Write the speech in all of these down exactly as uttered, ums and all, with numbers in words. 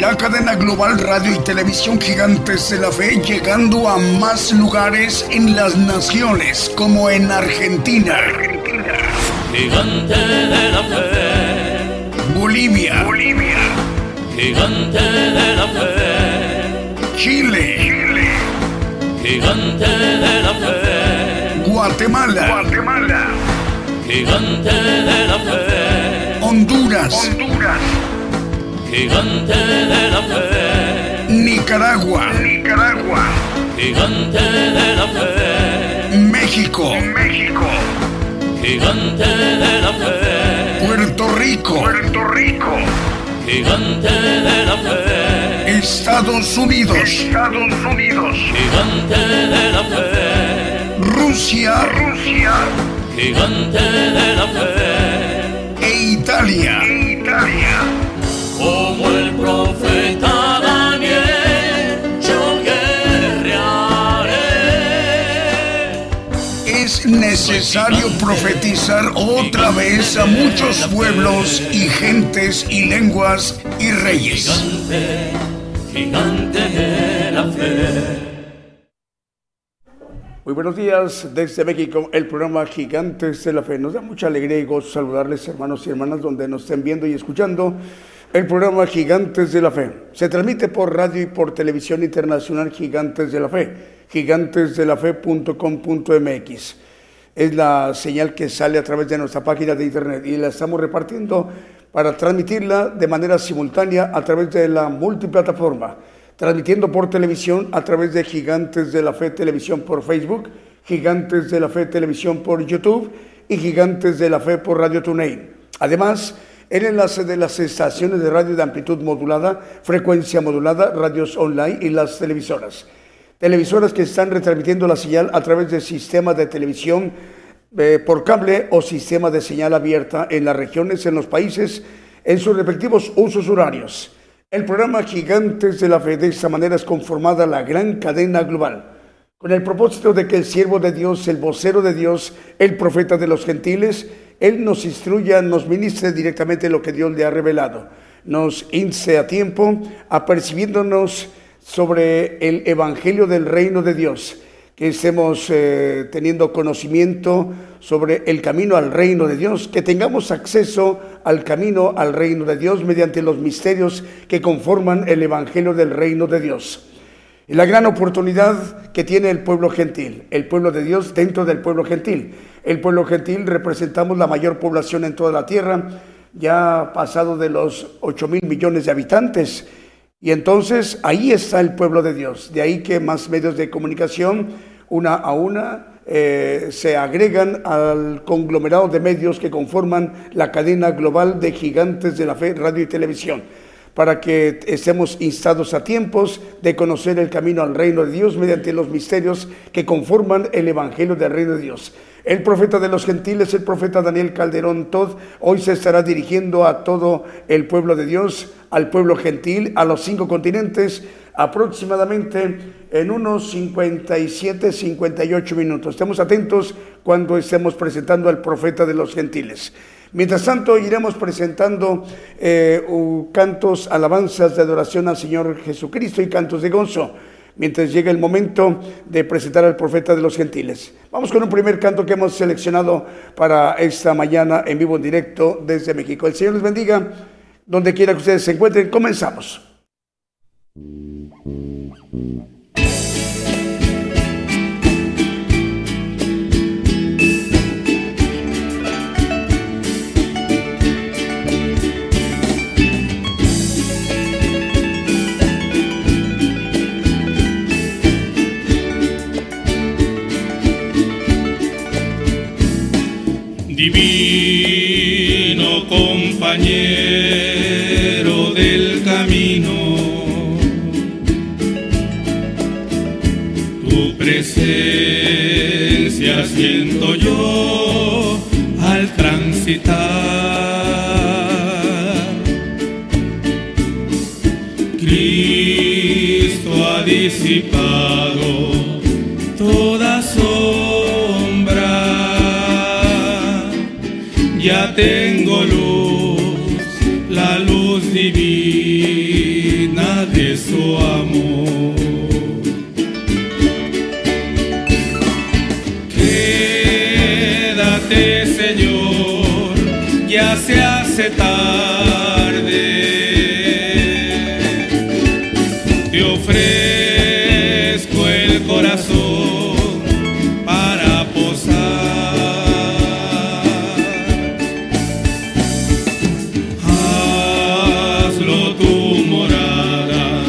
La cadena global radio y televisión Gigantes de la Fe, llegando a más lugares en las naciones, como en Argentina, Argentina. Gigante de la Fe. Bolivia. Bolivia. Gigante de la Fe. Chile. Chile. Gigante de la Fe. Guatemala. Guatemala. Gigante de la Fe. Honduras. Honduras. Gigante de la Fe. Nicaragua. Nicaragua. Gigante de la Fe. México. México. Gigante de la Fe. Puerto Rico. Puerto Rico. Gigante de la Fe. Estados Unidos. Estados Unidos. Gigante de la Fe. Rusia. Rusia. Gigante de la Fe. E Italia. E Italia. Como el profeta Daniel, yo guerrearé. Es necesario profetizar otra vez a muchos pueblos y gentes y lenguas y reyes. Gigante, gigante de la fe. Muy buenos días desde México, el programa Gigantes de la Fe. Nos da mucha alegría y gozo saludarles, hermanos y hermanas, donde nos estén viendo y escuchando. El programa Gigantes de la Fe se transmite por radio y por televisión internacional Gigantes de la Fe, gigantes de la fe punto com punto m x. Es la señal que sale a través de nuestra página de internet y la estamos repartiendo para transmitirla de manera simultánea a través de la multiplataforma, transmitiendo por televisión a través de Gigantes de la Fe Televisión por Facebook, Gigantes de la Fe Televisión por YouTube y Gigantes de la Fe por Radio TuneIn. Además, el enlace de las estaciones de radio de amplitud modulada, frecuencia modulada, radios online y las televisoras. Televisoras que están retransmitiendo la señal a través de sistemas de televisión eh, por cable o sistemas de señal abierta en las regiones, en los países, en sus respectivos usos horarios. El programa Gigantes de la Fe, de esta manera es conformada la gran cadena global, con el propósito de que el siervo de Dios, el vocero de Dios, el profeta de los gentiles, Él nos instruya, nos ministre directamente lo que Dios le ha revelado, nos inste a tiempo, apercibiéndonos sobre el Evangelio del Reino de Dios, que estemos eh, teniendo conocimiento sobre el camino al Reino de Dios, que tengamos acceso al camino al Reino de Dios mediante los misterios que conforman el Evangelio del Reino de Dios. Y la gran oportunidad que tiene el pueblo gentil, el pueblo de Dios dentro del pueblo gentil. El pueblo gentil representamos la mayor población en toda la tierra, ya pasado de los ocho mil millones de habitantes. Y entonces ahí está el pueblo de Dios. De ahí que más medios de comunicación, una a una, eh, se agregan al conglomerado de medios que conforman la cadena global de Gigantes de la Fe, radio y televisión, para que estemos instados a tiempos de conocer el camino al Reino de Dios mediante los misterios que conforman el Evangelio del Reino de Dios. El profeta de los gentiles, el profeta Daniel Calderón Todd, hoy se estará dirigiendo a todo el pueblo de Dios, al pueblo gentil, a los cinco continentes, aproximadamente en unos cincuenta y siete, cincuenta y ocho minutos. Estemos atentos cuando estemos presentando al profeta de los gentiles. Mientras tanto, iremos presentando eh, cantos, alabanzas de adoración al Señor Jesucristo y cantos de gozo, mientras llega el momento de presentar al profeta de los gentiles. Vamos con un primer canto que hemos seleccionado para esta mañana en vivo en directo desde México. El Señor les bendiga, donde quiera que ustedes se encuentren. Comenzamos. Divino compañero del camino, tu presencia siento yo al transitar. Cristo ha disipado toda sombra, ya tengo luz, la luz divina. llena de su amor. Quédate, Señor, ya se hace tarde. Te ofrezco el corazón para posar. Hazlo tu morada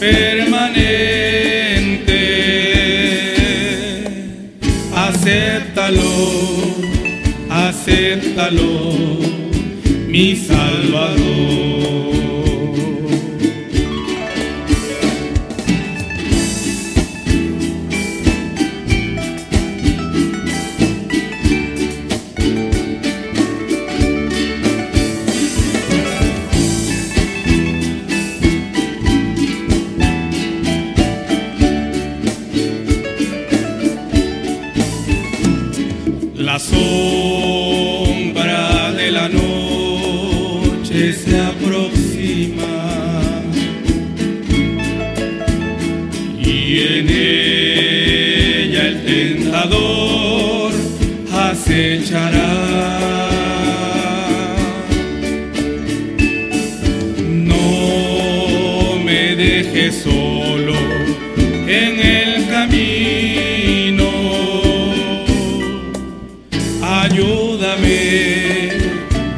permanente. Acéptalo. Acéptalo, mi Salvador. La sombra de la noche se aproxima y en ella el tentador acechará. No me dejes solo en el camino. Ayúdame,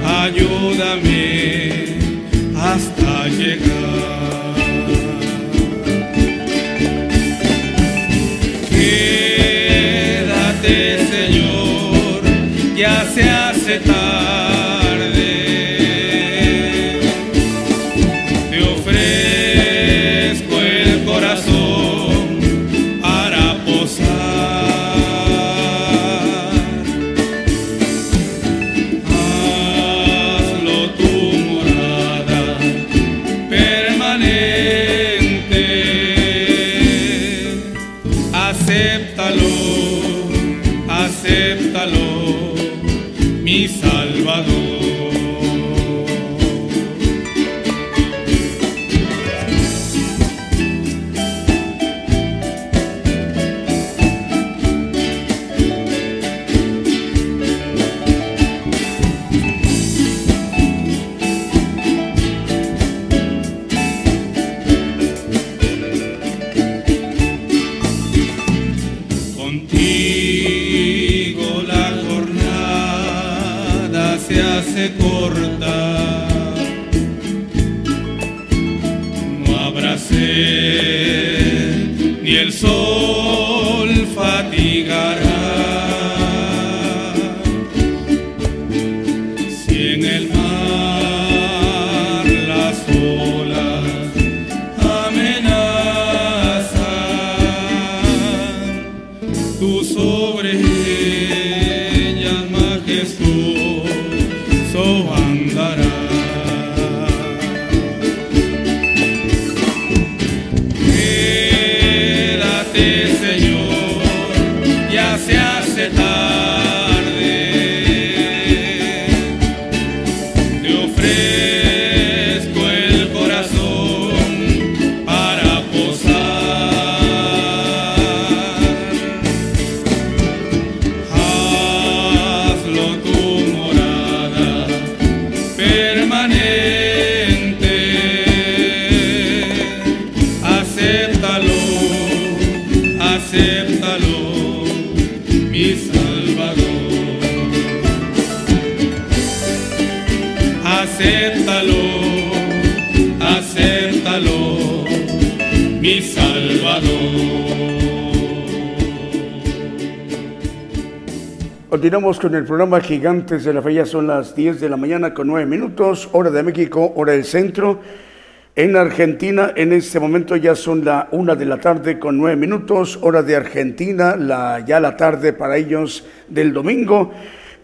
ayúdame hasta llegar. Quédate, Señor, ya se hace tarde. Te ofrezco el corazón para posar. Mi Salvador. Corta, no habrá sed, ni el sol fatigará. Si en el mar las olas amenazan, tú sobre ellas majestuoso andará. Quédate, Señor, ya se hace tarde. Te ofrezco el corazón para posar. Hazlo tú. Mi Salvador. Continuamos con el programa Gigantes de la Fe. Ya son las diez de la mañana con nueve minutos, hora de México, hora del centro. En Argentina, en este momento ya son la una de la tarde con nueve minutos, hora de Argentina, la, ya la tarde para ellos del domingo.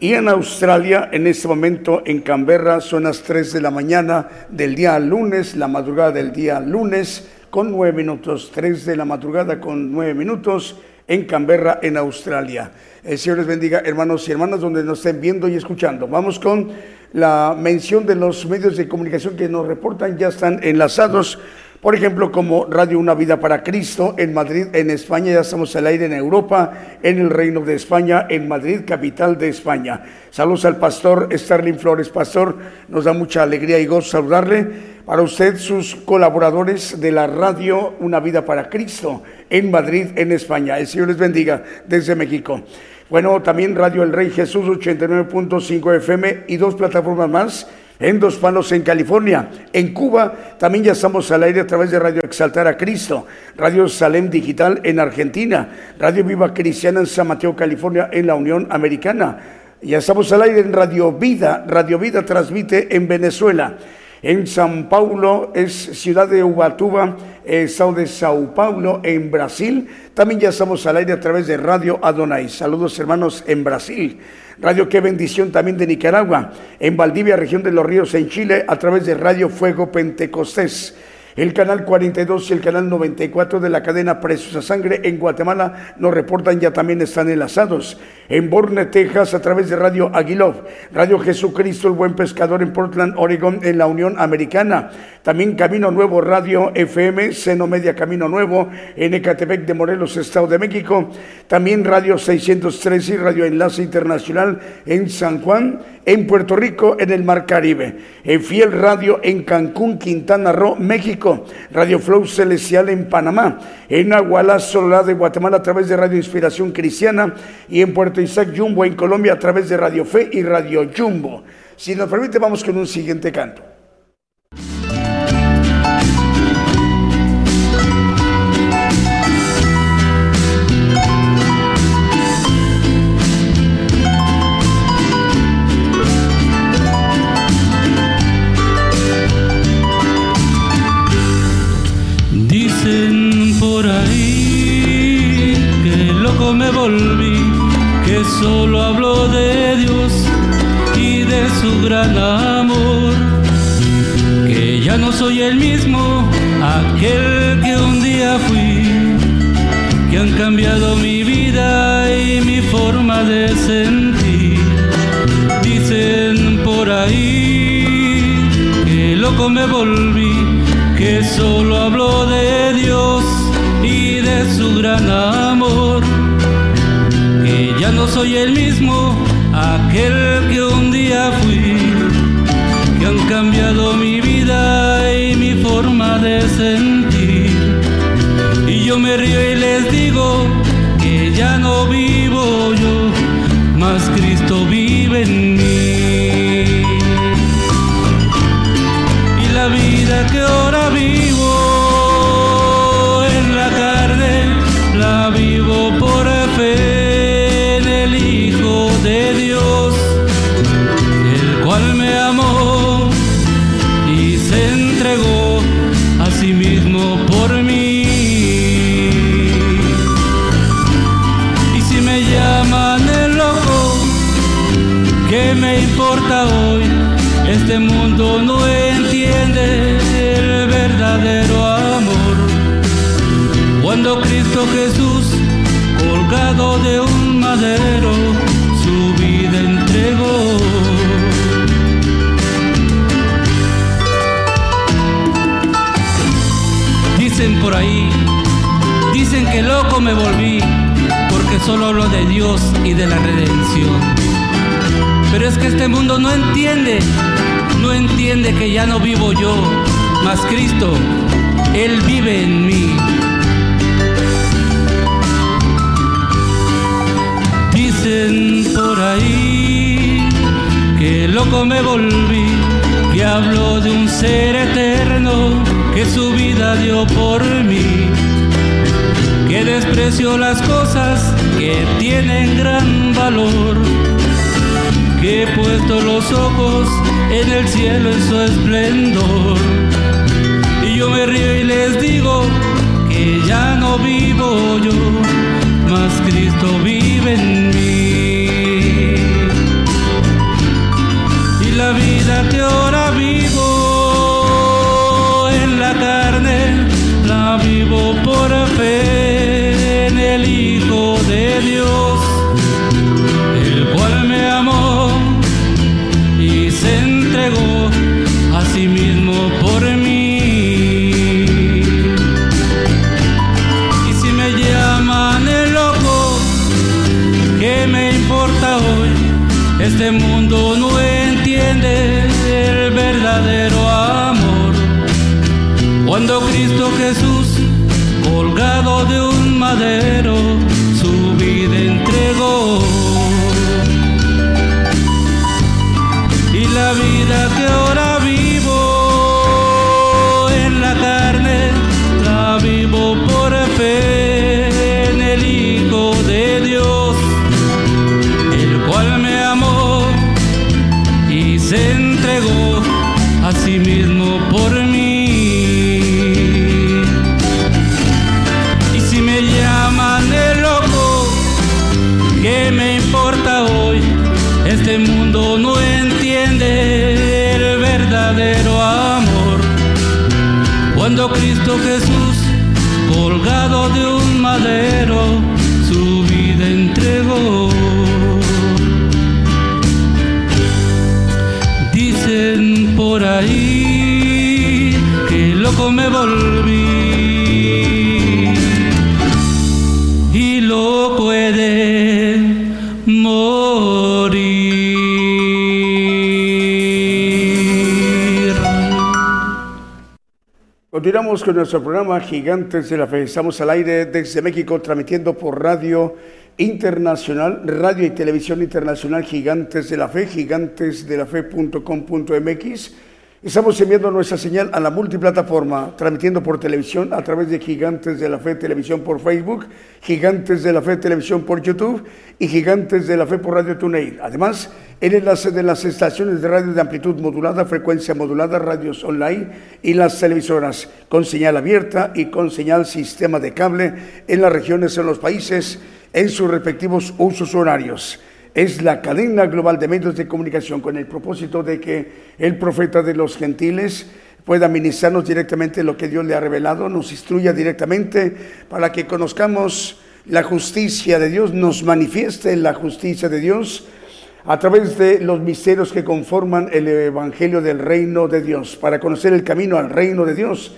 Y en Australia, en este momento en Canberra, son las tres de la mañana del día lunes, la madrugada del día lunes, con nueve minutos, tres de la madrugada con nueve minutos, en Canberra, en Australia. El Señor les bendiga, hermanos y hermanas, donde nos estén viendo y escuchando. Vamos con la mención de los medios de comunicación que nos reportan, ya están enlazados Por ejemplo, como Radio Una Vida para Cristo en Madrid, en España, ya estamos al aire en Europa, en el Reino de España, en Madrid, capital de España. Saludos al pastor Sterling Flores. Pastor, nos da mucha alegría y gozo saludarle. Para usted, sus colaboradores de la radio Una Vida para Cristo en Madrid, en España. El Señor les bendiga desde México. Bueno, también Radio El Rey Jesús, ochenta y nueve punto cinco F M y dos plataformas más. En Dos Palos, en California, en Cuba, también ya estamos al aire a través de Radio Exaltar a Cristo, Radio Salem Digital en Argentina, Radio Viva Cristiana en San Mateo, California, en la Unión Americana. Ya estamos al aire en Radio Vida, Radio Vida transmite en Venezuela. En San Paulo, es ciudad de Ubatuba, estado de Sao Paulo, en Brasil. También ya estamos al aire a través de Radio Adonai. Saludos, hermanos, en Brasil. Radio Qué Bendición también de Nicaragua. En Valdivia, región de Los Ríos, en Chile, a través de Radio Fuego Pentecostés. El canal cuarenta y dos y el canal noventa y cuatro de la cadena Preciosa Sangre en Guatemala nos reportan, ya también están enlazados. En Borne, Texas, a través de Radio Aguilov, Radio Jesucristo, el Buen Pescador en Portland, Oregón, en la Unión Americana. También Camino Nuevo Radio F M, Seno Media Camino Nuevo, en Ecatepec de Morelos, Estado de México. También Radio seiscientos trece y Radio Enlace Internacional en San Juan, en Puerto Rico, en el Mar Caribe. En Fiel Radio en Cancún, Quintana Roo, México. Radio Flow Celestial en Panamá, en Agualá, Soledad de Guatemala a través de Radio Inspiración Cristiana y en Puerto Isaac Jumbo en Colombia a través de Radio Fe y Radio Jumbo. Si nos permite, vamos con un siguiente canto. Solo hablo de Dios y de su gran amor, que ya no soy el mismo, aquel que un día fui, que han cambiado mi vida y mi forma de sentir. Dicen por ahí que loco me volví, que solo hablo de Dios y de su gran amor. Ya no soy el mismo, aquel que un día fui, que han cambiado mi vida y mi forma de sentir. Y yo me río y les digo que ya no vivo yo, mas Cristo vive en mí. Y la vida que ahora vivo en la carne, la vivo por fe. Hoy este mundo no entiende el verdadero amor. Cuando Cristo Jesús, colgado de un madero, su vida entregó. Dicen por ahí, dicen que loco me volví, porque solo hablo de Dios y de la redención. Pero es que este mundo no entiende, no entiende que ya no vivo yo, mas Cristo, Él vive en mí. Dicen por ahí que loco me volví, que hablo de un ser eterno que su vida dio por mí, que despreció las cosas que tienen gran valor, que he puesto los ojos en el cielo en su esplendor. Y yo me río y les digo que ya no vivo yo, mas Cristo vive en mí. Y la vida que ahora vivo en la carne, la vivo por fe en el Hijo de Dios, el cual me amó y se entregó a sí mismo por mí. verdadero amor. Cuando Cristo Jesús, colgado de un madero, su vida entregó, y la vida que ahora vivo en la carne, la vivo por fe en el Hijo de Dios, el cual me amó y se entregó a sí mismo por mí. Este mundo no entiende el verdadero amor. Cuando Cristo Jesús, colgado de un madero, su vida entregó. Dicen por ahí que loco me volví y loco he de morir. Continuamos con nuestro programa Gigantes de la Fe. Estamos al aire desde México, transmitiendo por Radio Internacional, Radio y Televisión Internacional Gigantes de la Fe, gigantes de la fe punto com punto m x. Estamos enviando nuestra señal a la multiplataforma, transmitiendo por televisión a través de Gigantes de la Fe Televisión por Facebook, Gigantes de la Fe Televisión por YouTube y Gigantes de la Fe por Radio TuneIn. Además, el enlace de las estaciones de radio de amplitud modulada, frecuencia modulada, radios online y las televisoras con señal abierta y con señal sistema de cable en las regiones, en los países, en sus respectivos usos horarios. Es la cadena global de medios de comunicación con el propósito de que el profeta de los gentiles pueda ministrarnos directamente lo que Dios le ha revelado, nos instruya directamente para que conozcamos la justicia de Dios, nos manifieste la justicia de Dios a través de los misterios que conforman el evangelio del reino de Dios, para conocer el camino al reino de Dios.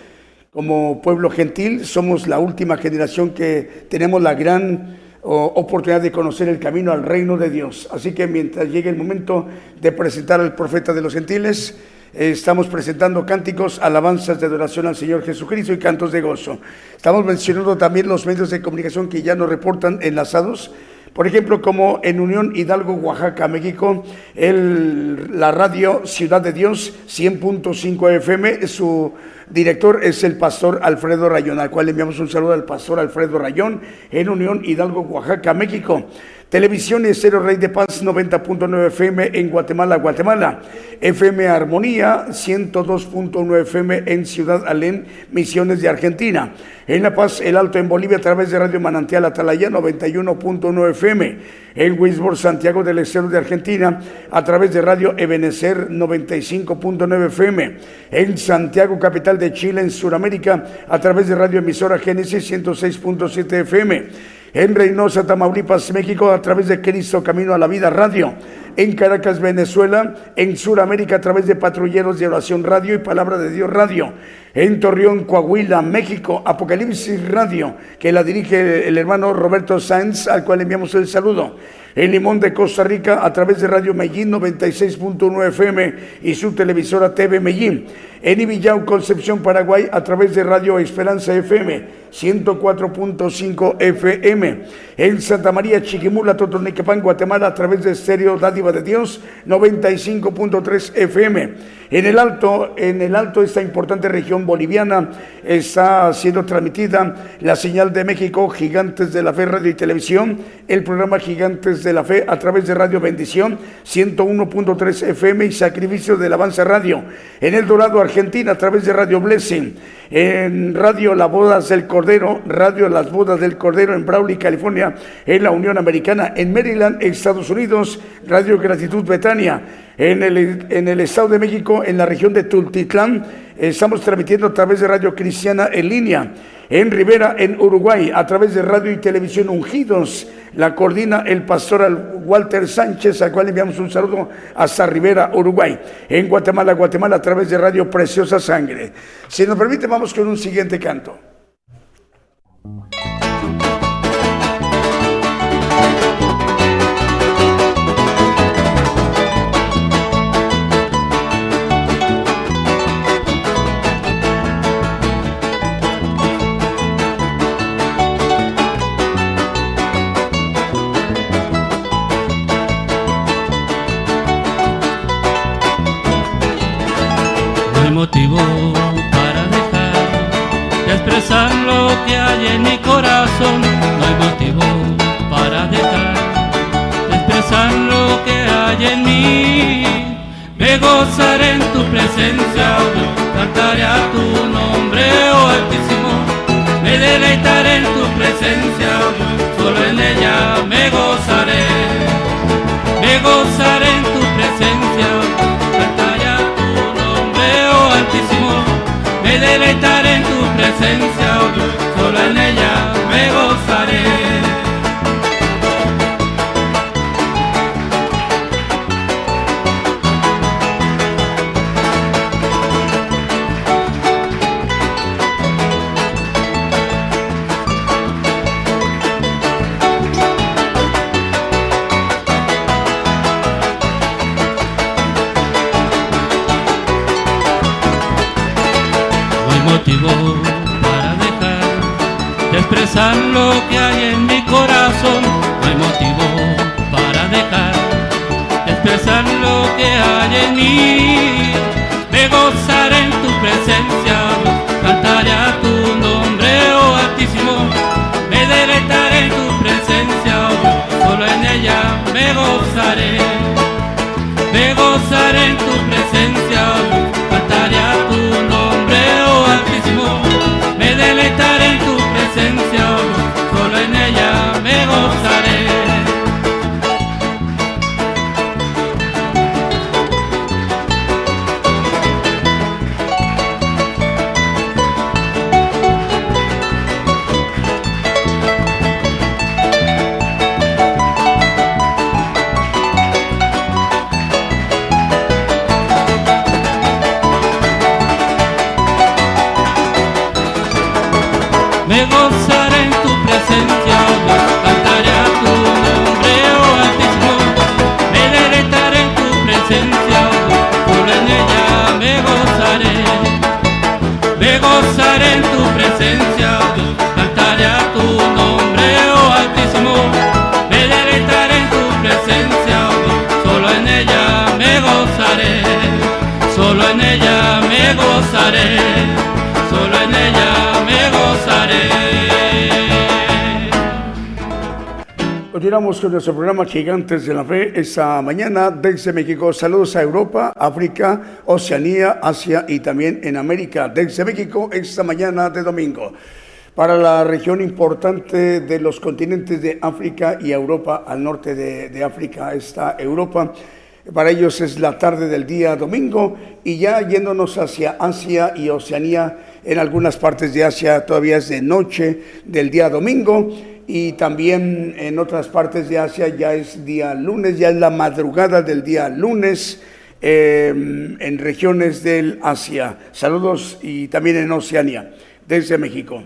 Como pueblo gentil, somos la última generación que tenemos la gran O oportunidad de conocer el camino al reino de Dios. Así que mientras llegue el momento de presentar al profeta de los gentiles, eh, estamos presentando cánticos, alabanzas de adoración al Señor Jesucristo y cantos de gozo. Estamos mencionando también los medios de comunicación que ya nos reportan enlazados, por ejemplo, como en Unión Hidalgo, Oaxaca, México, el, la radio Ciudad de Dios cien punto cinco F M, su director es el pastor Alfredo Rayón, al cual le enviamos un saludo al pastor Alfredo Rayón en Unión Hidalgo, Oaxaca, México. Televisión Estéreo Rey de Paz noventa punto nueve F M en Guatemala, Guatemala. F M Armonía ciento dos punto nueve F M en Ciudad Alén, Misiones de Argentina. En La Paz, El Alto en Bolivia a través de Radio Manantial Atalaya noventa y uno punto nueve F M. En Wisborne, Santiago del Estero de Argentina a través de Radio Ebenecer noventa y cinco punto nueve F M. En Santiago, capital de Chile, en Sudamérica a través de Radio Emisora Génesis ciento seis punto siete F M. En Reynosa, Tamaulipas, México, a través de Cristo Camino a la Vida Radio. En Caracas, Venezuela, en Sudamérica, a través de Patrulleros de Oración Radio y Palabra de Dios Radio. En Torreón, Coahuila, México, Apocalipsis Radio, que la dirige el hermano Roberto Sáenz, al cual enviamos el saludo. En Limón de Costa Rica, a través de Radio Medellín noventa y seis punto uno F M y su televisora T V Medellín. En Ibillau, Concepción, Paraguay, a través de Radio Esperanza F M ciento cuatro punto cinco F M. En Santa María, Chiquimula, Totonicapán, Guatemala, a través de Estéreo Dádiva de Dios noventa y cinco punto tres F M. En el Alto, en el Alto, esta importante región boliviana, está siendo transmitida la señal de México, Gigantes de la Fe Radio y Televisión, el programa Gigantes de la Fe a través de Radio Bendición ciento uno punto tres F M y Sacrificio del Alabanza Radio. En El Dorado, Argentina, a través de Radio Blessing. En Radio Las Bodas del Cordero, Radio Las Bodas del Cordero en Brawley, California, en la Unión Americana. En Maryland, Estados Unidos, Radio Gratitud Betania. En el, en el Estado de México, en la región de Tultitlán, estamos transmitiendo a través de Radio Cristiana en Línea. En Rivera, en Uruguay, a través de Radio y Televisión Ungidos, la coordina el pastor Walter Sánchez, al cual enviamos un saludo hasta Rivera, Uruguay. En Guatemala, Guatemala, a través de Radio Preciosa Sangre. Si nos permite, vamos con un siguiente canto. motivó para dejar de expresar lo que hay en mi corazón. No hay motivo para dejar de expresar lo que hay en mí. Me gozaré en tu presencia, yo cantaré a tu nombre, oh Altísimo. Me deleitaré en tu presencia, yo solo en ella me gozaré. Me gozaré en tu presencia, cantaré a tu nombre, oh Altísimo. Me deleitaré en tu presencia, solo en ella me gozaré. Lo que hay en mi corazón, no hay motivo para dejar de expresar lo que hay en mí. Me gozaré en tu presencia, cantaré a tu nombre, oh Altísimo. Me deleitaré en tu presencia, solo en ella me gozaré. Me gozaré en tu presencia, cantaré a tu nombre, oh Altísimo. Me deleitaré en tu presencia, solo en ella me gozaré. Me gozaré en tu presencia, cantaré a tu nombre, oh Altísimo. Me deleitaré en tu presencia, solo en ella me gozaré. Me gozaré en tu presencia, cantaré a tu nombre, oh Altísimo. Me deleitaré en tu presencia, solo en ella me gozaré. Solo en ella me gozaré. Solo en ella me gozaré. Continuamos con nuestro programa Gigantes de la Fe esta mañana desde México. Saludos a Europa, África, Oceanía, Asia y también en América. Desde México esta mañana de domingo. Para la región importante de los continentes de África y Europa, al norte de, de África está Europa. Para ellos es la tarde del día domingo y ya yéndonos hacia Asia y Oceanía, en algunas partes de Asia todavía es de noche del día domingo y también en otras partes de Asia ya es día lunes, ya es la madrugada del día lunes eh, en regiones del Asia. Saludos y también en Oceanía, desde México.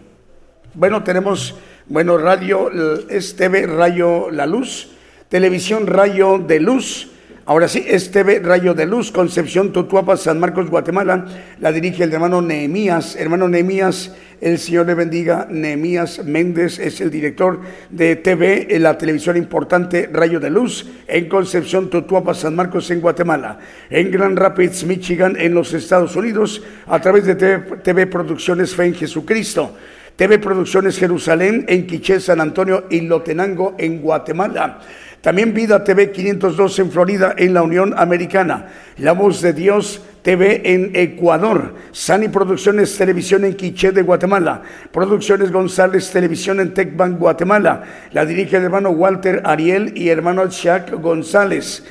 Bueno, tenemos, bueno, radio, es T V Rayo La Luz, Televisión Rayo de Luz. Ahora sí, es T V Rayo de Luz, Concepción, Totoapa, San Marcos, Guatemala. La dirige el hermano Nehemías. Hermano Nehemías, el Señor le bendiga. Nehemías Méndez es el director de T V, en la televisión importante Rayo de Luz, en Concepción, Totoapa, San Marcos, en Guatemala. En Grand Rapids, Michigan, en los Estados Unidos, a través de T V, T V Producciones Fe en Jesucristo. T V Producciones Jerusalén, en Quiché, San Antonio y Lotenango, en Guatemala. También Vida T V quinientos dos en Florida, en la Unión Americana. La Voz de Dios T V en Ecuador. Sani Producciones Televisión en Quiché de Guatemala. Producciones González Televisión en Tecban, Guatemala. La dirige el hermano Walter Ariel y hermano Alciac González.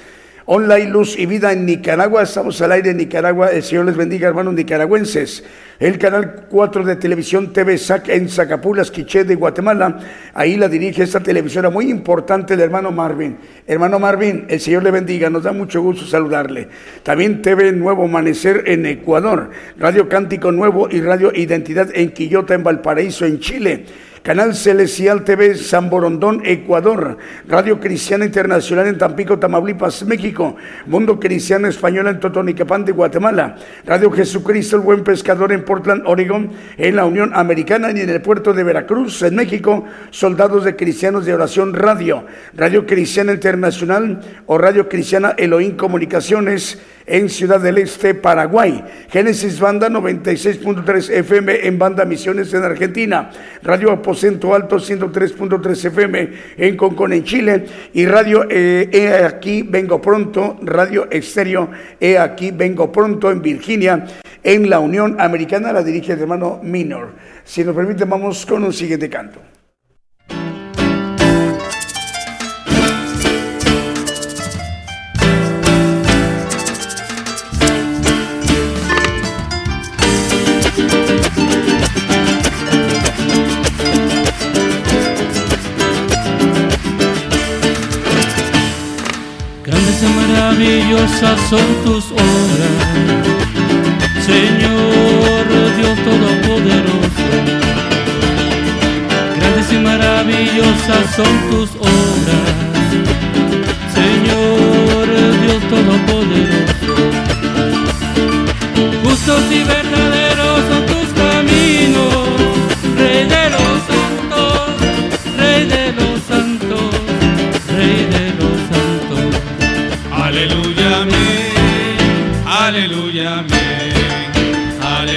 Online Luz y Vida en Nicaragua, estamos al aire en Nicaragua, el Señor les bendiga hermanos nicaragüenses. El canal cuatro de televisión T V S A C en Zacapulas, Quiché de Guatemala, ahí la dirige esta televisora muy importante el hermano Marvin. Hermano Marvin, el Señor le bendiga, nos da mucho gusto saludarle. También T V Nuevo Amanecer en Ecuador, Radio Cántico Nuevo y Radio Identidad en Quillota, en Valparaíso, en Chile. Canal Celestial T V San Borondón, Ecuador, Radio Cristiana Internacional en Tampico, Tamaulipas, México, Mundo Cristiano Español en Totonicapán de Guatemala, Radio Jesucristo el Buen Pescador en Portland, Oregón, en la Unión Americana y en el puerto de Veracruz, en México, Soldados de Cristianos de Oración Radio, Radio Cristiana Internacional o Radio Cristiana Elohim Comunicaciones en Ciudad del Este, Paraguay, Génesis Banda noventa y seis punto tres F M en Banda Misiones en Argentina, Radio Aposento Alto ciento tres punto tres F M en Concón en Chile y Radio eh, He Aquí Vengo Pronto, Radio Estéreo He Aquí Vengo Pronto en Virginia, en la Unión Americana, la dirige el hermano Minor. Si nos permite, vamos con un siguiente canto. Maravillosas son tus obras, Señor Dios Todopoderoso. Grandes y maravillosas son tus obras, Señor Dios Todopoderoso. Justos y verdaderos son tus caminos, Rey de los santos, Rey de los santos, Rey de los santos. Aleluya, amén, aleluya, amén,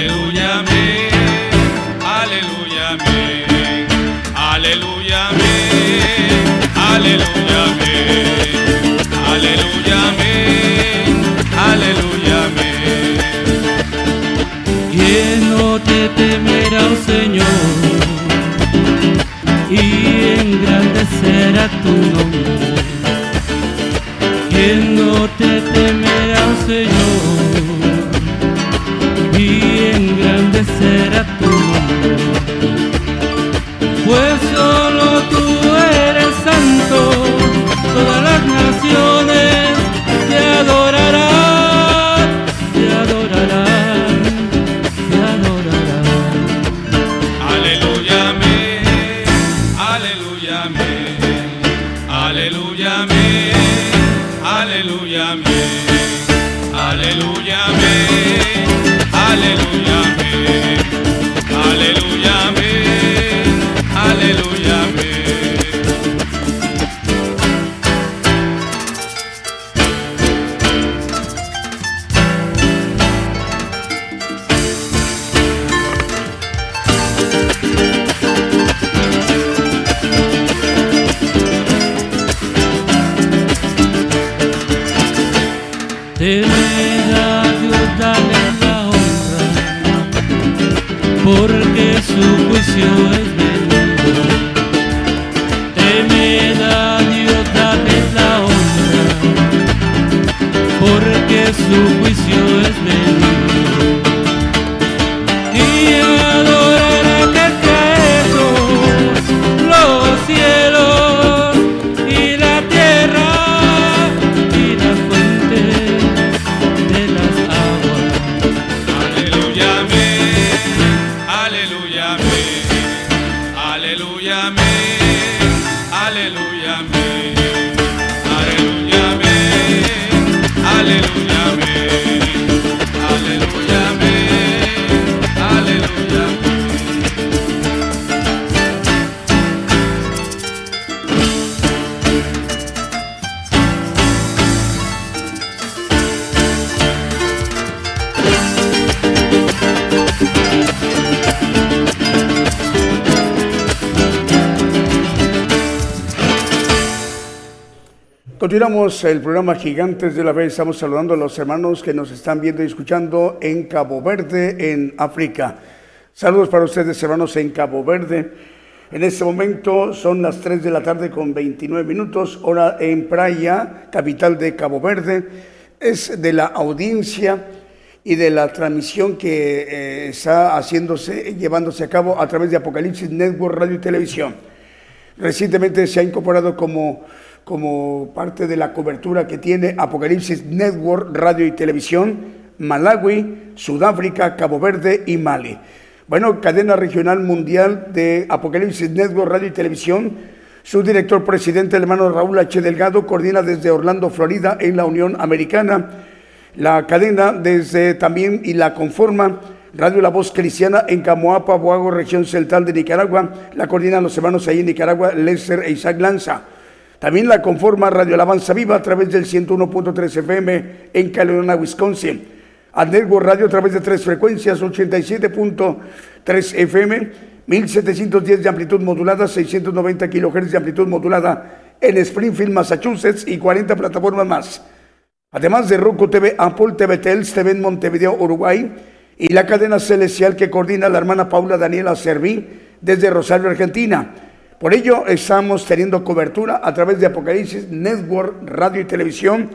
aleluya, amén, aleluya, amén, aleluya, amén, aleluya, amén, aleluya, amén, aleluya, amén. ¿Quién no te temerá, oh Señor, y engrandecerá tu nombre? ¿Quién no te temerá, oh Señor, y engrandecerá tu nombre? Pues solo tú eres santo, todas las naciones te adorarán, te adorarán, te adorarán. Aleluya, amén, aleluya, amén, aleluya, amén. Aleluya, amén, aleluya, amén, aleluya, amén, aleluya, amén, aleluya, Continuamos el programa Gigantes de la Fe. Estamos saludando a los hermanos que nos están viendo y escuchando en Cabo Verde, en África. Saludos para ustedes, hermanos, en Cabo Verde. En este momento son las tres de la tarde con veintinueve minutos, hora en Praia, capital de Cabo Verde. Es de la audiencia y de la transmisión que eh, está haciéndose, llevándose a cabo a través de Apocalipsis Network Radio y Televisión. Recientemente se ha incorporado como... como parte de la cobertura que tiene Apocalipsis Network Radio y Televisión, Malawi, Sudáfrica, Cabo Verde y Mali. Bueno, cadena regional mundial de Apocalipsis Network, radio y televisión. Su director presidente, el hermano Raúl H. Delgado, coordina desde Orlando, Florida, en la Unión Americana. La cadena desde también y la conforma Radio La Voz Cristiana en Camoapa, Boago, región central de Nicaragua. La coordinan los hermanos ahí en Nicaragua, Lester e Isaac Lanza. También la conforma Radio Alabanza Viva a través del ciento uno punto tres F M en Caledonia, Wisconsin. Al Network Radio a través de tres frecuencias, ochenta y siete punto tres F M, mil setecientos diez de amplitud modulada, seiscientos noventa kilohertz de amplitud modulada en Springfield, Massachusetts, y cuarenta plataformas más. Además de Roku T V, Apple T V, Tels T V en Montevideo, Uruguay, y la cadena celestial que coordina la hermana Paula Daniela Serví desde Rosario, Argentina. Por ello, estamos teniendo cobertura a través de Apocalipsis Network, radio y televisión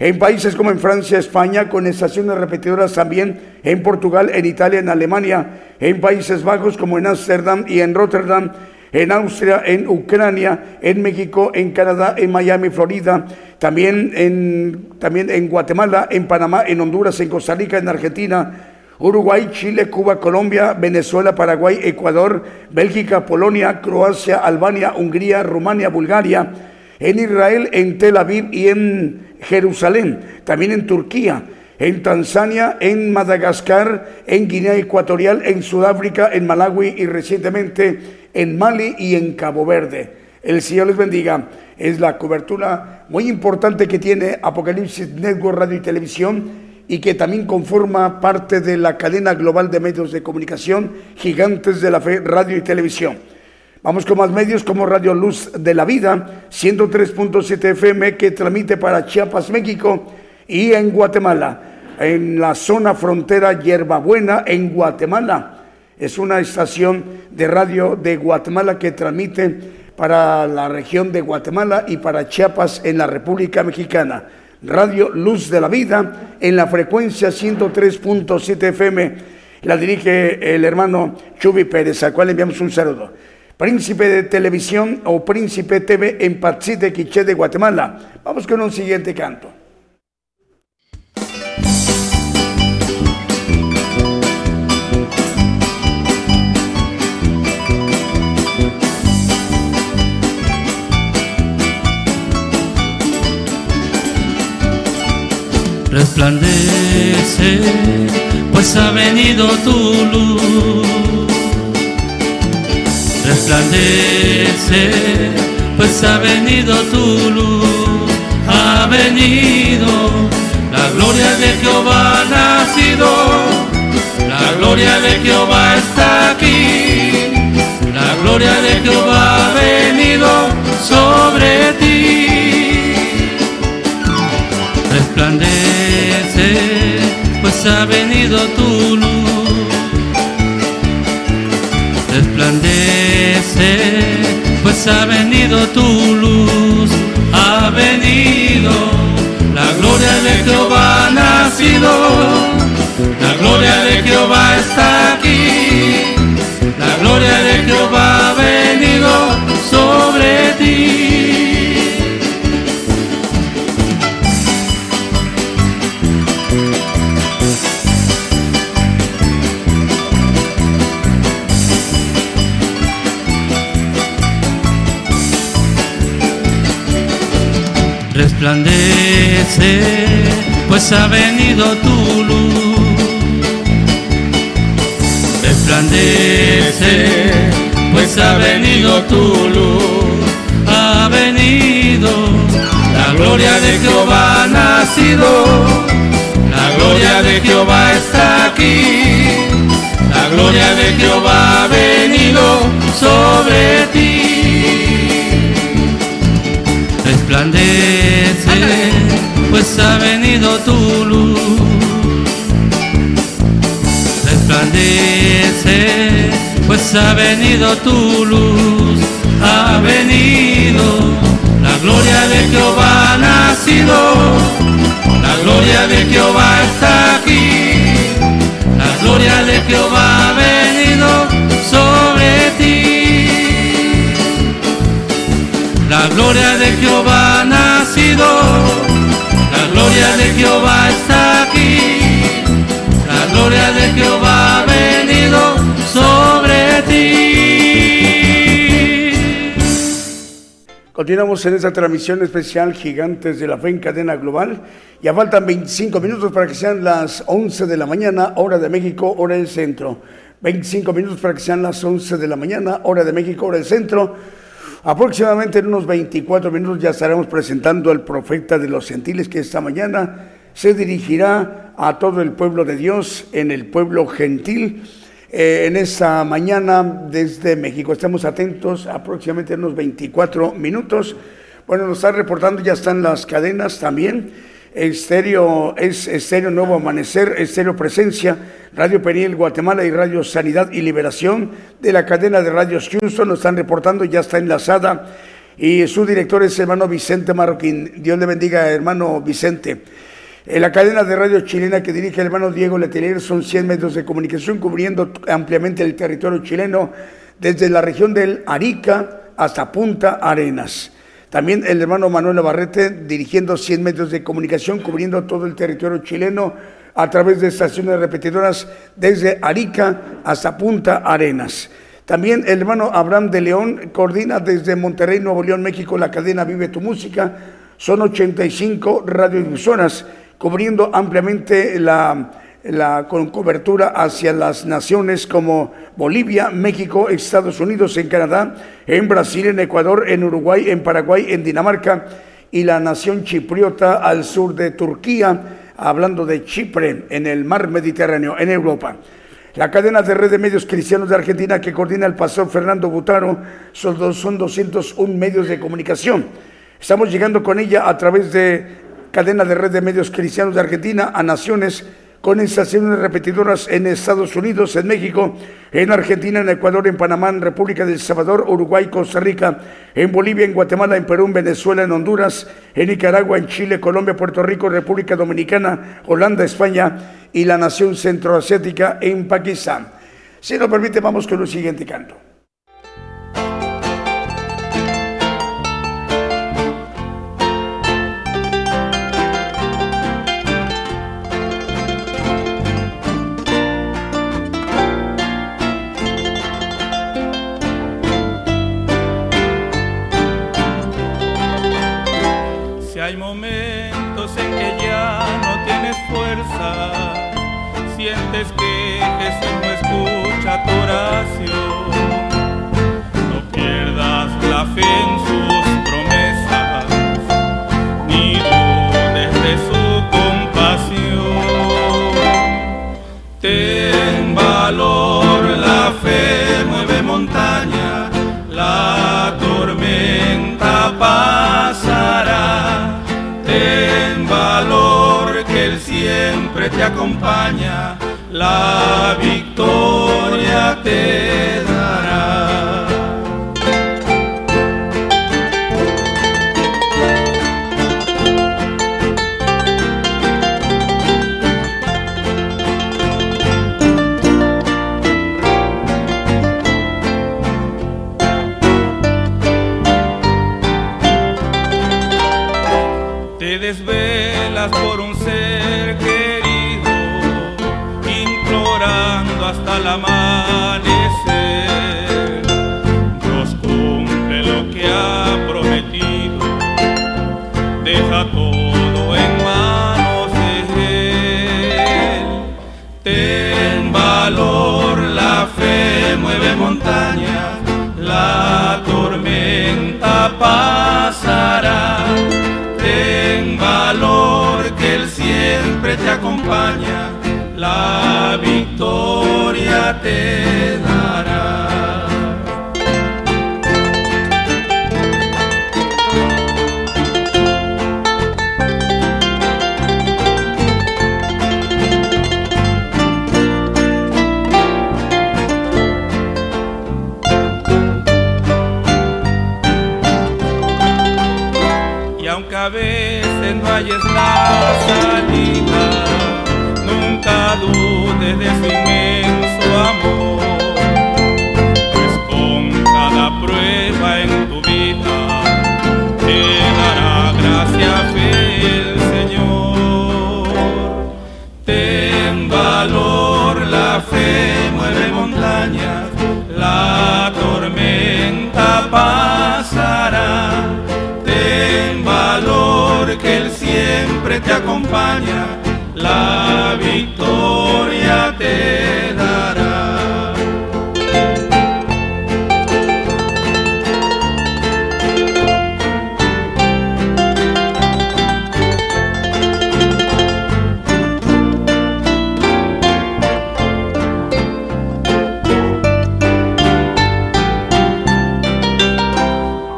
en países como en Francia, España, con estaciones repetidoras también en Portugal, en Italia, en Alemania, en Países Bajos como en Ámsterdam y en Rotterdam, en Austria, en Ucrania, en México, en Canadá, en Miami, Florida, también en, también en Guatemala, en Panamá, en Honduras, en Costa Rica, en Argentina, Uruguay, Chile, Cuba, Colombia, Venezuela, Paraguay, Ecuador, Bélgica, Polonia, Croacia, Albania, Hungría, Rumania, Bulgaria, en Israel, en Tel Aviv y en Jerusalén, también en Turquía, en Tanzania, en Madagascar, en Guinea Ecuatorial, en Sudáfrica, en Malawi y recientemente en Mali y en Cabo Verde. El Señor les bendiga. Es la cobertura muy importante que tiene Apocalipsis Network Radio y Televisión, y que también conforma parte de la cadena global de medios de comunicación, Gigantes de la Fe, radio y televisión. Vamos con más medios como Radio Luz de la Vida, ciento tres punto siete F M, que transmite para Chiapas, México, y en Guatemala, en la zona frontera Yerbabuena, en Guatemala. Es una estación de radio de Guatemala que transmite para la región de Guatemala y para Chiapas en la República Mexicana. Radio Luz de la Vida en la frecuencia ciento tres punto siete F M, la dirige el hermano Chubi Pérez, al cual enviamos un saludo. Príncipe de Televisión o Príncipe T V en Patsite, Quiché de Guatemala. Vamos con un siguiente canto. Resplandece, pues ha venido tu luz. Resplandece, pues ha venido tu luz. Ha venido la gloria de Jehová, ha nacido. La gloria de Jehová está aquí. La gloria de Jehová ha venido sobre ti. Resplandece, pues ha venido tu luz. Resplandece, pues ha venido tu luz. Ha venido la gloria de Jehová, ha nacido. La gloria de Jehová está aquí. La gloria de Jehová ha venido sobre ti. Resplandece, pues ha venido tu luz. Resplandece, pues ha venido tu luz. Ha venido la gloria de Jehová, ha nacido. La gloria de Jehová está aquí. La gloria de Jehová ha venido sobre ti. Resplandece, pues ha venido tu luz. Resplandece, pues ha venido tu luz. Ha venido la gloria de Jehová, ha nacido. La gloria de Jehová está aquí. La gloria de Jehová ha venido sobre ti. La gloria de Jehová ha nacido, la gloria de Jehová está aquí, la gloria de Jehová ha venido Continuamos en esta transmisión especial Gigantes de la Fe en cadena global. Ya faltan veinticinco minutos para que sean las once de la mañana, hora de México, hora del centro. veinticinco minutos para que sean las once de la mañana, hora de México, hora del centro. Aproximadamente en unos veinticuatro minutos ya estaremos presentando al profeta de los gentiles, que esta mañana se dirigirá a todo el pueblo de Dios en el pueblo gentil. Eh, en esta mañana desde México, estamos atentos aproximadamente en unos veinticuatro minutos. Bueno, nos están reportando, ya están las cadenas también. Estéreo es Estéreo Nuevo Amanecer, Estéreo Presencia, Radio Peniel Guatemala y Radio Sanidad y Liberación de la cadena de radios Houston. Nos están reportando, ya está enlazada y su director es hermano Vicente Marroquín. Dios le bendiga, hermano Vicente. En la cadena de radio chilena que dirige el hermano Diego Letelier son cien medios de comunicación cubriendo ampliamente el territorio chileno desde la región del Arica hasta Punta Arenas. También el hermano Manuel Navarrete dirigiendo cien medios de comunicación cubriendo todo el territorio chileno a través de estaciones repetidoras desde Arica hasta Punta Arenas. También el hermano Abraham de León coordina desde Monterrey, Nuevo León, México, la cadena Vive tu Música. Son ochenta y cinco radiodifusoras cubriendo ampliamente la, la con cobertura hacia las naciones como Bolivia, México, Estados Unidos, en Canadá, en Brasil, en Ecuador, en Uruguay, en Paraguay, en Dinamarca y la nación chipriota al sur de Turquía, hablando de Chipre, en el mar Mediterráneo, en Europa. La cadena de red de medios cristianos de Argentina que coordina el pastor Fernando Butaro son, son doscientos un medios de comunicación. Estamos llegando con ella a través de cadena de red de medios cristianos de Argentina a naciones con estaciones repetidoras en Estados Unidos, en México, en Argentina, en Ecuador, en Panamá, en República del Salvador, Uruguay, Costa Rica, en Bolivia, en Guatemala, en Perú, en Venezuela, en Honduras, en Nicaragua, en Chile, Colombia, Puerto Rico, República Dominicana, Holanda, España y la nación centroasiática en Pakistán. Si nos permite, vamos con el siguiente canto. Hay momentos en que ya no tienes fuerza, sientes que Jesús no escucha tu oración. No pierdas la fe en sus promesas, ni dudes de su compasión. Ten valor, la fe mueve montaña, la tormenta pasará. Ten valor, que Él siempre te acompaña, la victoria te dará. Desvelas por un ser querido, implorando hasta el amanecer. Dios cumple lo que ha prometido, deja todo en manos de Él. Ten valor, la fe mueve montañas, la tormenta pasará. Ten valor, que Él siempre te acompaña, la victoria te dará. A veces no hayas la salida, nunca dudes de su inmenso amor, pues con cada prueba en tu vida te dará gracia el Señor. Ten valor, la fe mueve montañas, la tormenta pasará. montaña, la victoria te dará.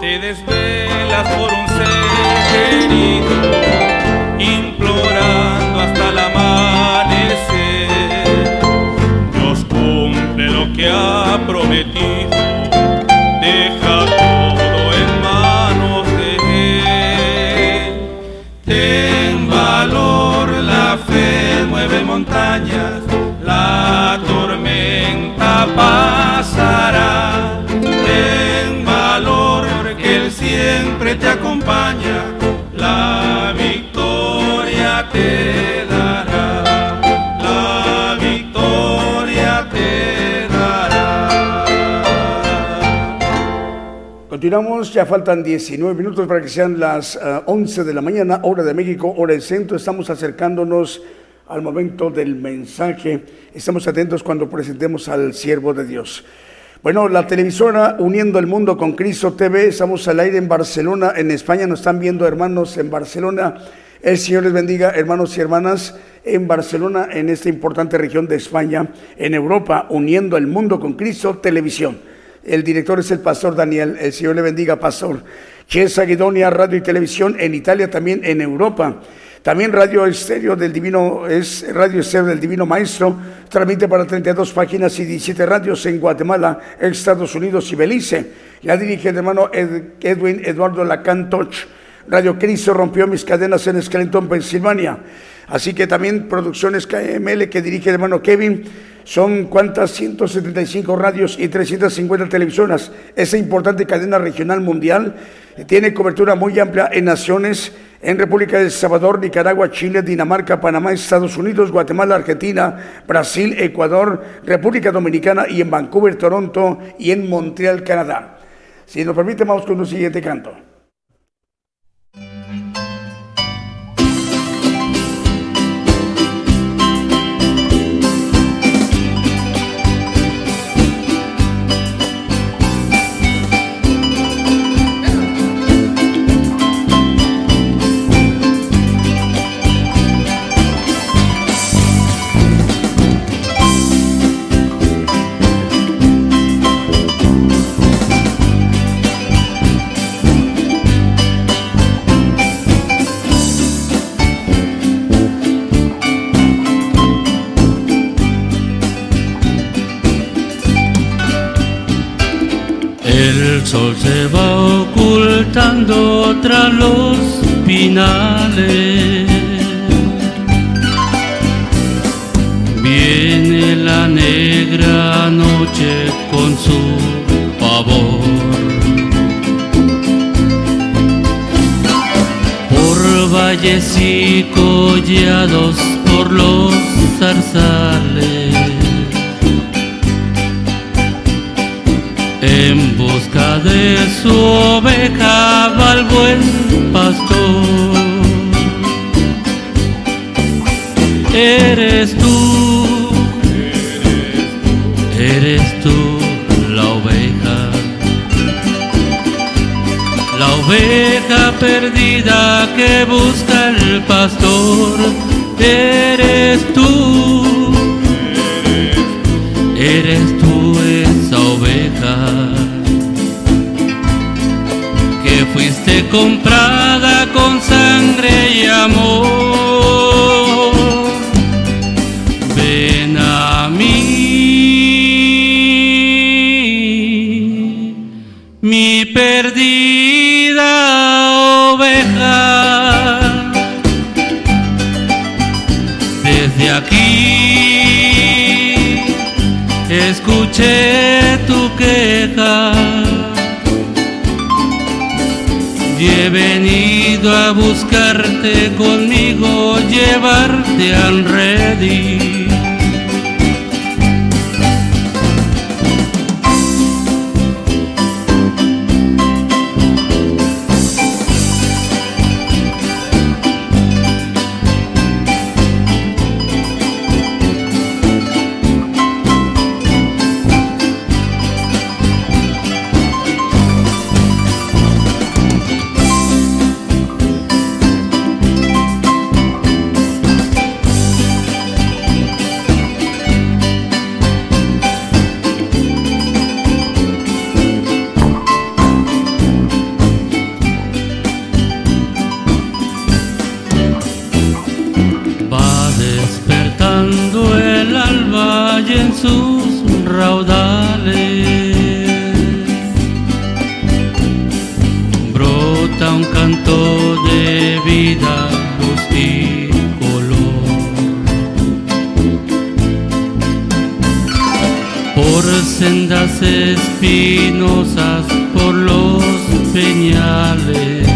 Te desvelas por un ser querido, implorando hasta el amanecer. Dios cumple lo que ha prometido, deja todo en manos de Él. Ten valor, la fe mueve montañas, la tormenta pasará. Ten valor, que Él siempre te acompaña, la victoria te dará, la victoria te dará. Continuamos, ya faltan diecinueve minutos para que sean las uh, once de la mañana, hora de México, hora del centro. Estamos acercándonos al momento del mensaje. Estamos atentos cuando presentemos al siervo de Dios. Bueno, la televisora Uniendo el Mundo con Cristo T V, estamos al aire en Barcelona, en España. Nos están viendo hermanos en Barcelona. El Señor les bendiga, hermanos y hermanas, en Barcelona, en esta importante región de España, en Europa, Uniendo el Mundo con Cristo Televisión. El director es el pastor Daniel. El Señor le bendiga, pastor. Chiesa Guidonia Radio y Televisión en Italia, también en Europa. También Radio Estéreo del Divino, es Radio Estéreo del Divino Maestro, transmite para treinta y dos páginas y diecisiete radios en Guatemala, Estados Unidos y Belice. La dirige el hermano Ed, Edwin Eduardo Lacan Touch. Radio Cristo Rompió Mis Cadenas en Scranton, Pensilvania. Así que también Producciones K M L, que dirige el hermano Kevin. Son cuantas ciento setenta y cinco radios y trescientas cincuenta televisoras. Esa importante cadena regional mundial tiene cobertura muy amplia en naciones, en República de El Salvador, Nicaragua, Chile, Dinamarca, Panamá, Estados Unidos, Guatemala, Argentina, Brasil, Ecuador, República Dominicana y en Vancouver, Toronto y en Montreal, Canadá. Si nos permite, vamos con un siguiente canto. El sol se va ocultando tras los pinales. Viene la negra noche con su pavor. Por valles y collados, por los zarzales, en busca de su oveja va el buen pastor. Eres tú, eres tú la oveja, la oveja perdida que busca el pastor. Eres tú, eres tú esa oveja que fuiste comprada con sangre y amor. Ven a mí, mi perdida oveja. Desde aquí escuché tu queja. Y he venido a buscarte, conmigo llevarte al redil. raudales, brota un canto de vida, luz y color, por sendas espinosas, por los peñales,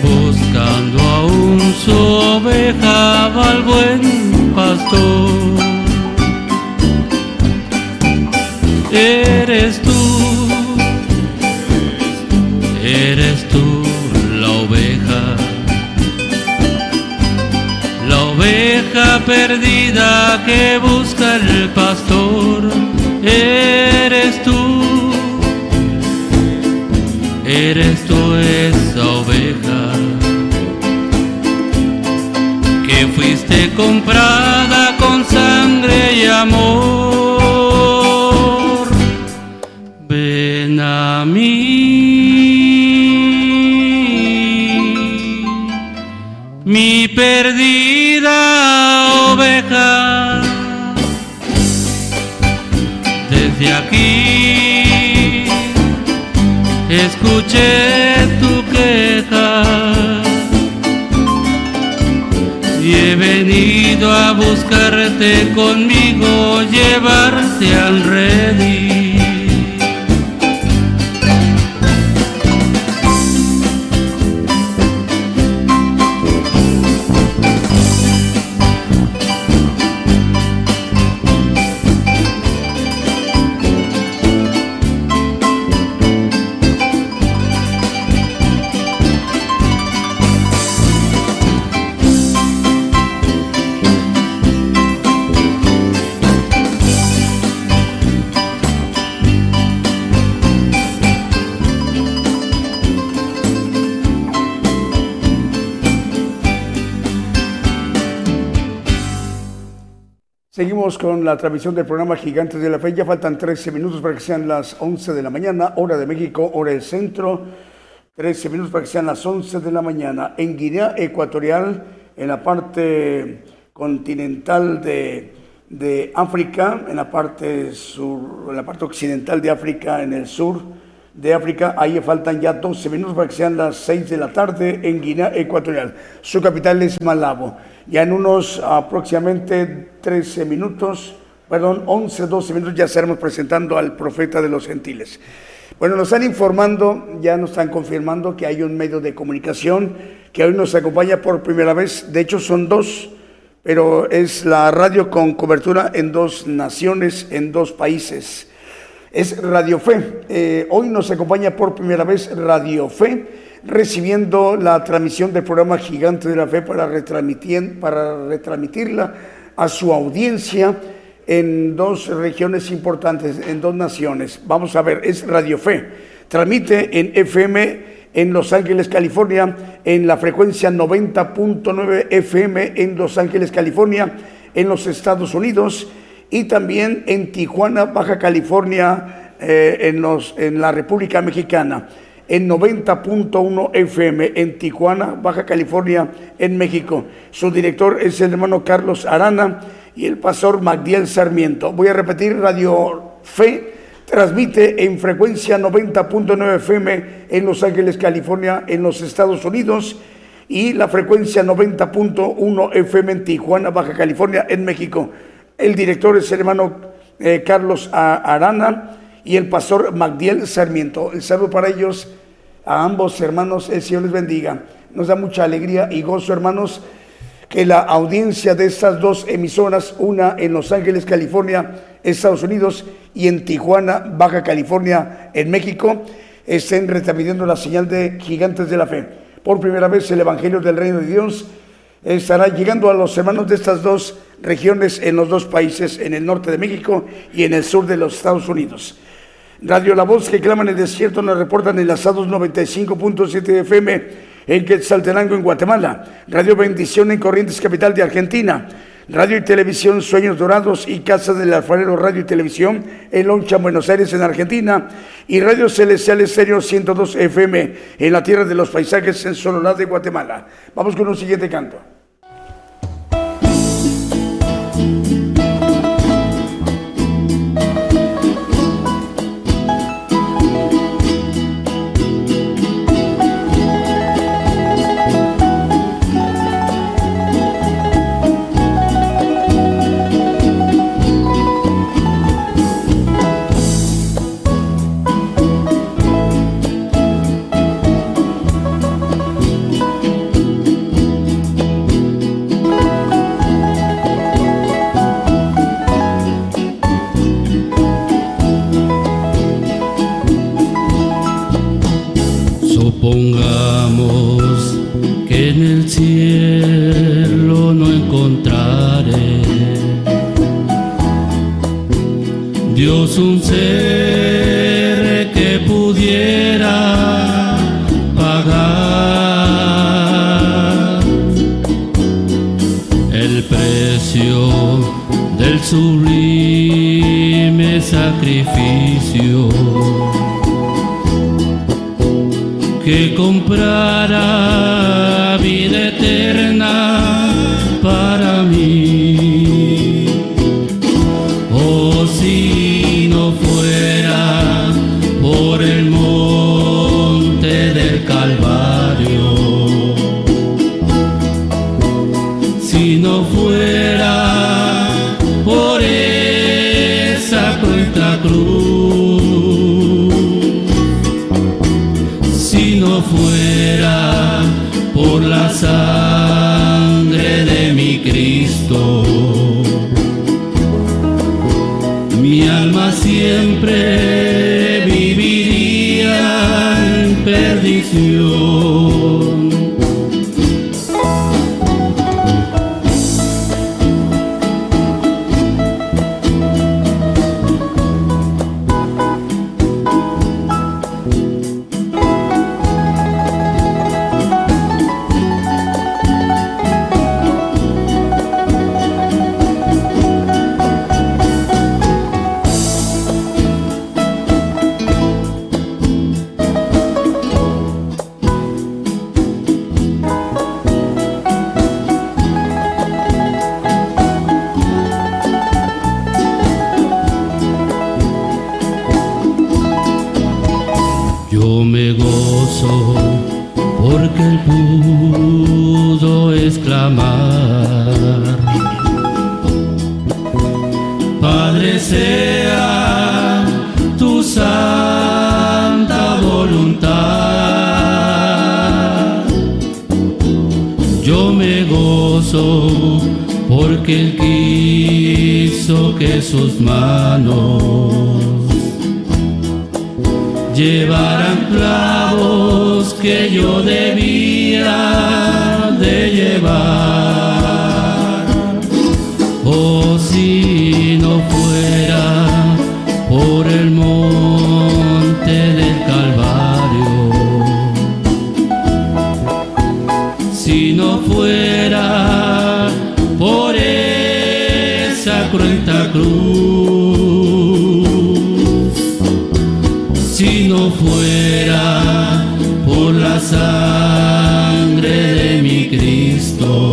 buscando aún su oveja va al buen pastor. Eres tú, eres tú la oveja, la oveja perdida que busca el pastor. Eres tú, eres tú esa oveja que fuiste comprada con sangre y amor. Ven a mí, mi perdida oveja, desde aquí escuché tu queja. Y he venido a buscarte conmigo, llevarte al redil. Seguimos con la transmisión del programa Gigantes de la Fe. Ya faltan trece minutos para que sean las once de la mañana, hora de México, hora del centro. trece minutos para que sean las once de la mañana. En Guinea Ecuatorial, en la parte continental de, de África, en la parte sur, en la parte occidental de África, en el sur de África, ahí faltan ya doce minutos para que sean las seis de la tarde en Guinea Ecuatorial. Su capital es Malabo. Ya en unos aproximadamente trece minutos, perdón, once, doce minutos ya estaremos presentando al profeta de los gentiles. Bueno, nos están informando, ya nos están confirmando que hay un medio de comunicación que hoy nos acompaña por primera vez. De hecho son dos, pero es la radio con cobertura en dos naciones, en dos países. Es Radio Fe. Eh, hoy nos acompaña por primera vez Radio Fe, recibiendo la transmisión del programa Gigante de la Fe para retransmitir, para retransmitirla a su audiencia en dos regiones importantes, en dos naciones. Vamos a ver, es Radio Fe. Transmite en F M en Los Ángeles, California, en la frecuencia noventa punto nueve F M en Los Ángeles, California, en los Estados Unidos, y también en Tijuana, Baja California, eh, en, los, en la República Mexicana. En noventa punto uno F M, en Tijuana, Baja California, en México. Su director es el hermano Carlos Arana y el pastor Magdiel Sarmiento. Voy a repetir, Radio Fe transmite en frecuencia noventa punto nueve F M en Los Ángeles, California, en los Estados Unidos, y la frecuencia noventa punto uno F M en Tijuana, Baja California, en México. El director es el hermano eh, Carlos Arana y el pastor Magdiel Sarmiento. El saludo para ellos, a ambos hermanos, el Señor les bendiga. Nos da mucha alegría y gozo, hermanos, que la audiencia de estas dos emisoras, una en Los Ángeles, California, Estados Unidos, y en Tijuana, Baja California, en México, estén retransmitiendo la señal de Gigantes de la Fe. Por primera vez el Evangelio del Reino de Dios estará llegando a los hermanos de estas dos regiones, en los dos países, en el norte de México y en el sur de los Estados Unidos. Radio La Voz que clama en el desierto nos reportan enlazados noventa y cinco punto siete F M en Quetzaltenango, en Guatemala. Radio Bendición en Corrientes, capital de Argentina. Radio y Televisión Sueños Dorados y Casa del Alfarero Radio y Televisión en Loncha, Buenos Aires, en Argentina. Y Radio Celestial Estéreo ciento dos F M en la Tierra de los Paisajes, en Sololá de Guatemala. Vamos con un siguiente canto. Dios un ser que pudiera pagar el precio del sublime sacrificio que comprara vida eterna para mí. Oh, si no fuera por el monte del Calvario, si no fuera por esa cruenta cruz, si no fuera por la sangre de mi Cristo, mi alma siempre viviría en perdición. Porque Él quiso que sus manos llevaran clavos que yo debía de llevar. Oh, si no fuera por el monte del Calvario, si no fuera por esa cruenta cruz, si no fuera por la sangre de mi Cristo,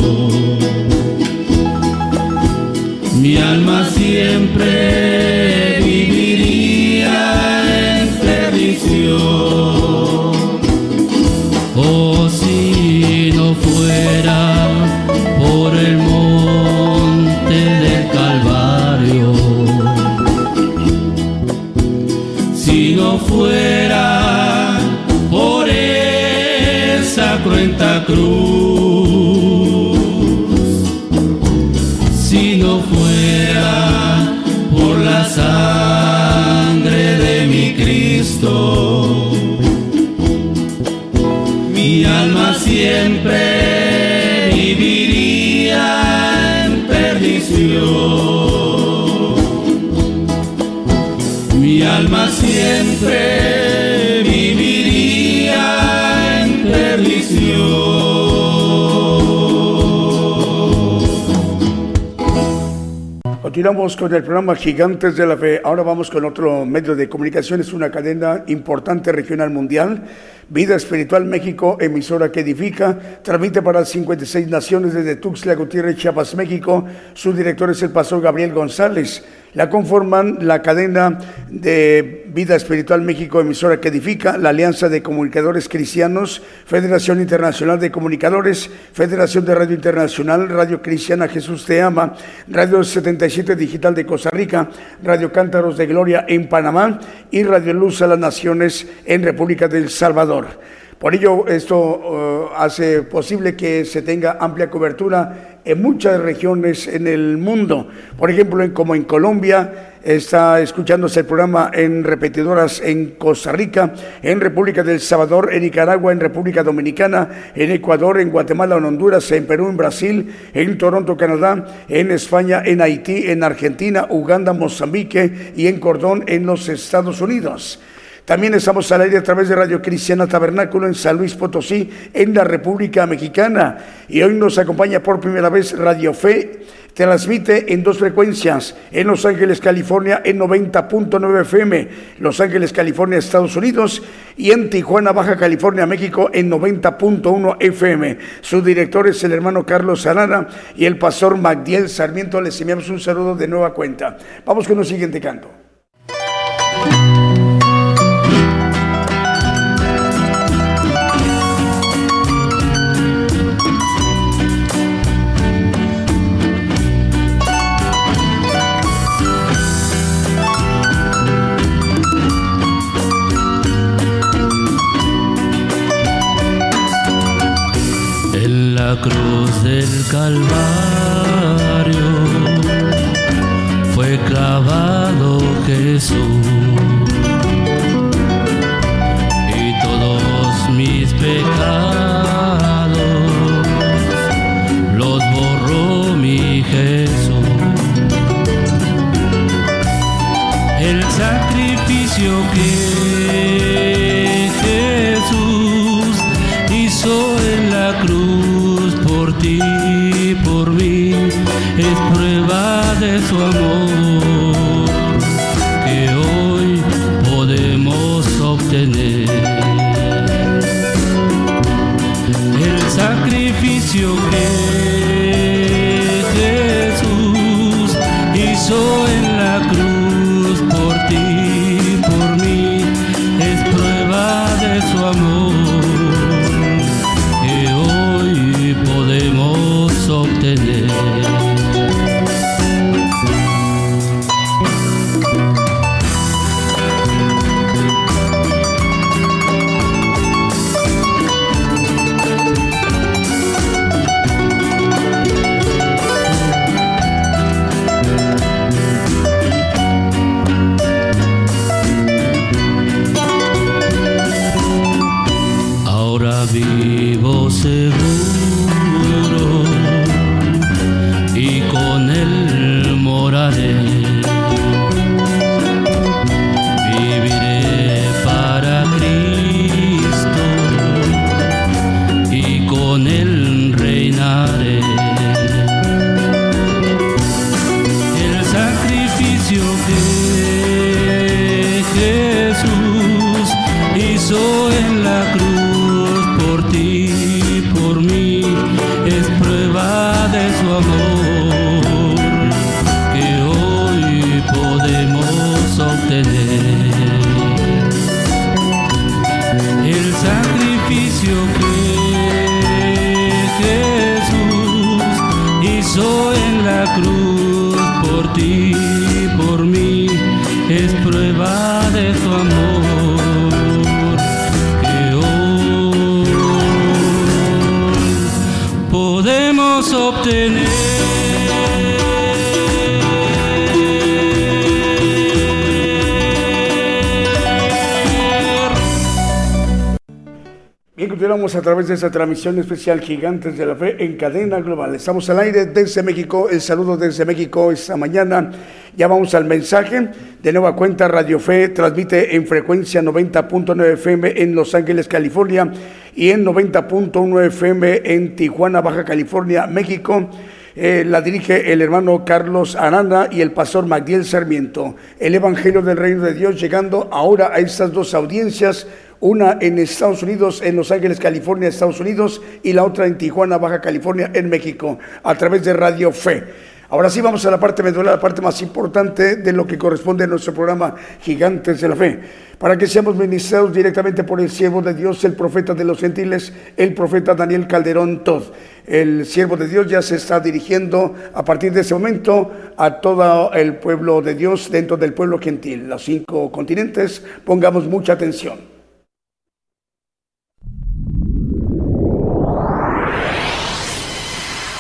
mi alma siempre viviría en perdición. Oh, si no fuera por el monte del Calvario, si no fuera por esa cruenta cruz, si no fuera por la sangre de mi Cristo, mi alma siempre viviría en perdición. Mi alma siempre viviría en perdición. Continuamos con el programa Gigantes de la Fe. Ahora vamos con otro medio de comunicación. Es una cadena importante regional mundial. Vida Espiritual México, emisora que edifica, transmite para cincuenta y seis naciones desde Tuxtla Gutiérrez, Chiapas, México. Su director es el pastor Gabriel González. La conforman la cadena de Vida Espiritual México, emisora que edifica, la Alianza de Comunicadores Cristianos, Federación Internacional de Comunicadores, Federación de Radio Internacional, Radio Cristiana Jesús Te Ama, Radio setenta y siete Digital de Costa Rica, Radio Cántaros de Gloria en Panamá y Radio Luz a las Naciones en República del Salvador. Por ello, esto uh, hace posible que se tenga amplia cobertura en muchas regiones en el mundo. Por ejemplo, en, como en Colombia, está escuchándose el programa en repetidoras en Costa Rica, en República del Salvador, en Nicaragua, en República Dominicana, en Ecuador, en Guatemala, en Honduras, en Perú, en Brasil, en Toronto, Canadá, en España, en Haití, en Argentina, Uganda, Mozambique y en Cordón, en los Estados Unidos. También estamos al aire a través de Radio Cristiana Tabernáculo en San Luis Potosí, en la República Mexicana. Y hoy nos acompaña por primera vez Radio Fe. Transmite en dos frecuencias, en Los Ángeles, California, en noventa punto nueve F M, Los Ángeles, California, Estados Unidos, y en Tijuana, Baja California, México, en noventa punto uno F M. Su director es el hermano Carlos Arana y el pastor Magdiel Sarmiento. Les enviamos un saludo de nueva cuenta. Vamos con el siguiente canto. La cruz del Calvario fue clavado Jesús, y todos mis pecados los borró mi Jesús. El sacrificio que Jesús hizo en la cruz y por mí es prueba de su amor que hoy podemos obtener. El sacrificio que Jesús hizo en la cruz por ti, por mí es prueba de su amor. Vivo seguro y con él moraré, viviré para Cristo y con él reinaré. El sacrificio que Jesús hizo en la cruz amor que hoy podemos obtener. El sacrificio que Jesús hizo en la cruz por ti y por mí es prueba de tu amor. Obtener. Bien, continuamos a través de esta transmisión especial Gigantes de la Fe en cadena global. Estamos al aire desde México. El saludo desde México esta mañana. Ya vamos al mensaje. De nueva cuenta, Radio Fe transmite en frecuencia noventa punto nueve F M en Los Ángeles, California, y en noventa punto uno F M en Tijuana, Baja California, México. Eh, la dirige el hermano Carlos Arana y el pastor Magdiel Sarmiento. El Evangelio del Reino de Dios llegando ahora a estas dos audiencias, una en Estados Unidos, en Los Ángeles, California, Estados Unidos, y la otra en Tijuana, Baja California, en México, a través de Radio Fe. Ahora sí vamos a la parte medular, la parte más importante de lo que corresponde a nuestro programa Gigantes de la Fe, para que seamos ministrados directamente por el siervo de Dios, el profeta de los gentiles, el profeta Daniel Calderón Todd. El siervo de Dios ya se está dirigiendo a partir de ese momento a todo el pueblo de Dios dentro del pueblo gentil, los cinco continentes. Pongamos mucha atención.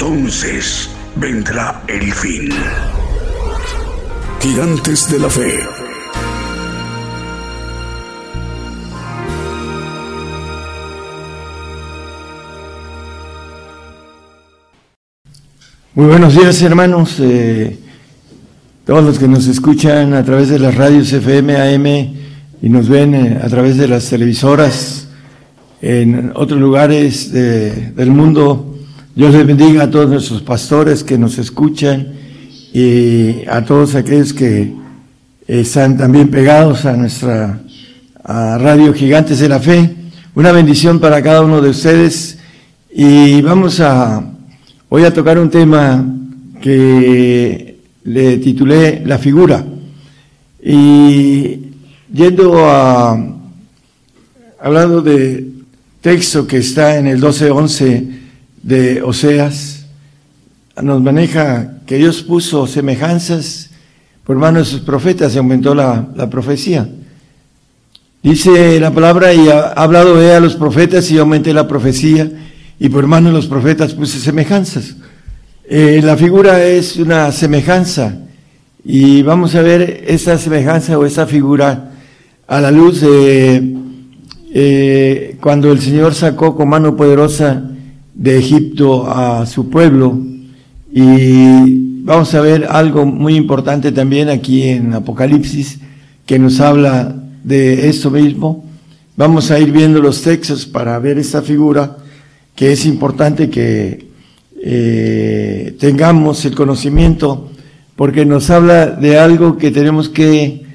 Entonces vendrá el fin. Gigantes de la Fe. Muy buenos días, hermanos. Eh, todos los que nos escuchan a través de las radios F M, A M y nos ven eh, a través de las televisoras en otros lugares eh, del mundo. Dios les bendiga a todos nuestros pastores que nos escuchan y a todos aquellos que están también pegados a nuestra a radio Gigantes de la Fe. Una bendición para cada uno de ustedes. Y vamos a hoy a tocar un tema que le titulé La Figura. Y yendo a, hablando de texto que está en el doce once de Oseas, nos maneja que Dios puso semejanzas por mano de sus profetas y aumentó la, la profecía. Dice la palabra: y ha hablado he a los profetas y aumenté la profecía, y por mano de los profetas puse semejanzas. Eh, la figura es una semejanza, y vamos a ver esa semejanza o esa figura a la luz de eh, cuando el Señor sacó con mano poderosa de Egipto a su pueblo. Y vamos a ver algo muy importante también aquí en Apocalipsis que nos habla de esto mismo. Vamos a ir viendo los textos para ver esta figura, que es importante que eh, tengamos el conocimiento, porque nos habla de algo que tenemos que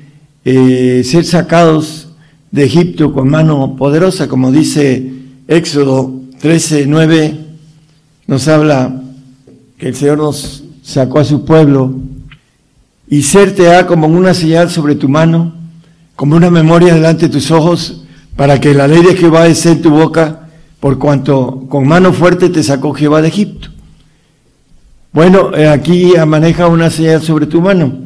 eh, ser sacados de Egipto con mano poderosa, como dice Éxodo trece nueve, nos habla que el Señor nos sacó a su pueblo. Y ser te ha como una señal sobre tu mano, como una memoria delante de tus ojos, para que la ley de Jehová esté en tu boca, por cuanto con mano fuerte te sacó Jehová de Egipto. Bueno, aquí maneja una señal sobre tu mano.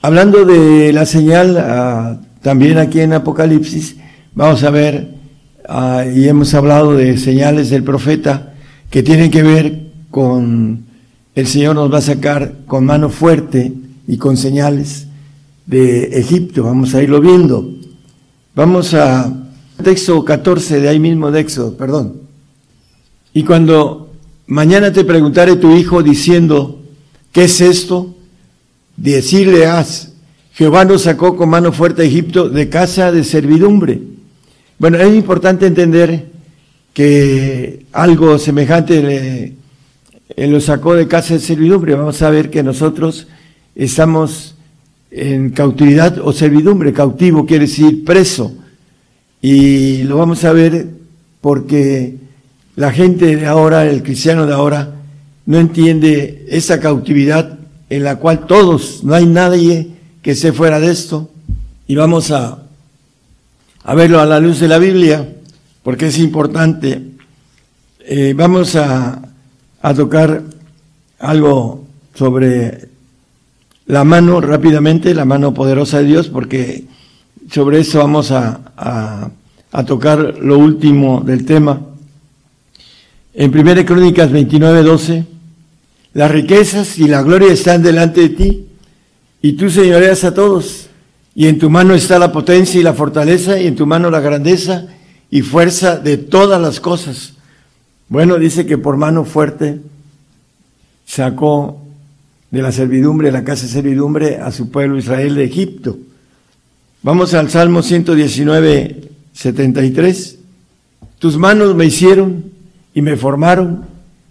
Hablando de la señal, también aquí en Apocalipsis, vamos a ver. Uh, y hemos hablado de señales del profeta que tienen que ver con el Señor nos va a sacar con mano fuerte y con señales de Egipto. Vamos a irlo viendo. Vamos a texto catorce de ahí mismo de Éxodo, perdón. Y cuando mañana te preguntare tu hijo diciendo, ¿qué es esto? Decirle has, Jehová nos sacó con mano fuerte a Egipto de casa de servidumbre. Bueno, es importante entender que algo semejante le, le lo sacó de casa de servidumbre. Vamos a ver que nosotros estamos en cautividad o servidumbre. Cautivo quiere decir preso. Y lo vamos a ver porque la gente de ahora, el cristiano de ahora, no entiende esa cautividad en la cual todos, no hay nadie que esté fuera de esto. Y vamos a... a verlo a la luz de la Biblia, porque es importante. Eh, vamos a, a tocar algo sobre la mano rápidamente, la mano poderosa de Dios, porque sobre eso vamos a, a, a tocar lo último del tema. En Primera Crónicas veintinueve doce, las riquezas y la gloria están delante de ti, y tú señoreas a todos, y en tu mano está la potencia y la fortaleza, y en tu mano la grandeza y fuerza de todas las cosas. Bueno, dice que por mano fuerte sacó de la servidumbre, la casa de servidumbre, a su pueblo Israel de Egipto. Vamos al Salmo ciento diecinueve, setenta y tres. Tus manos me hicieron y me formaron,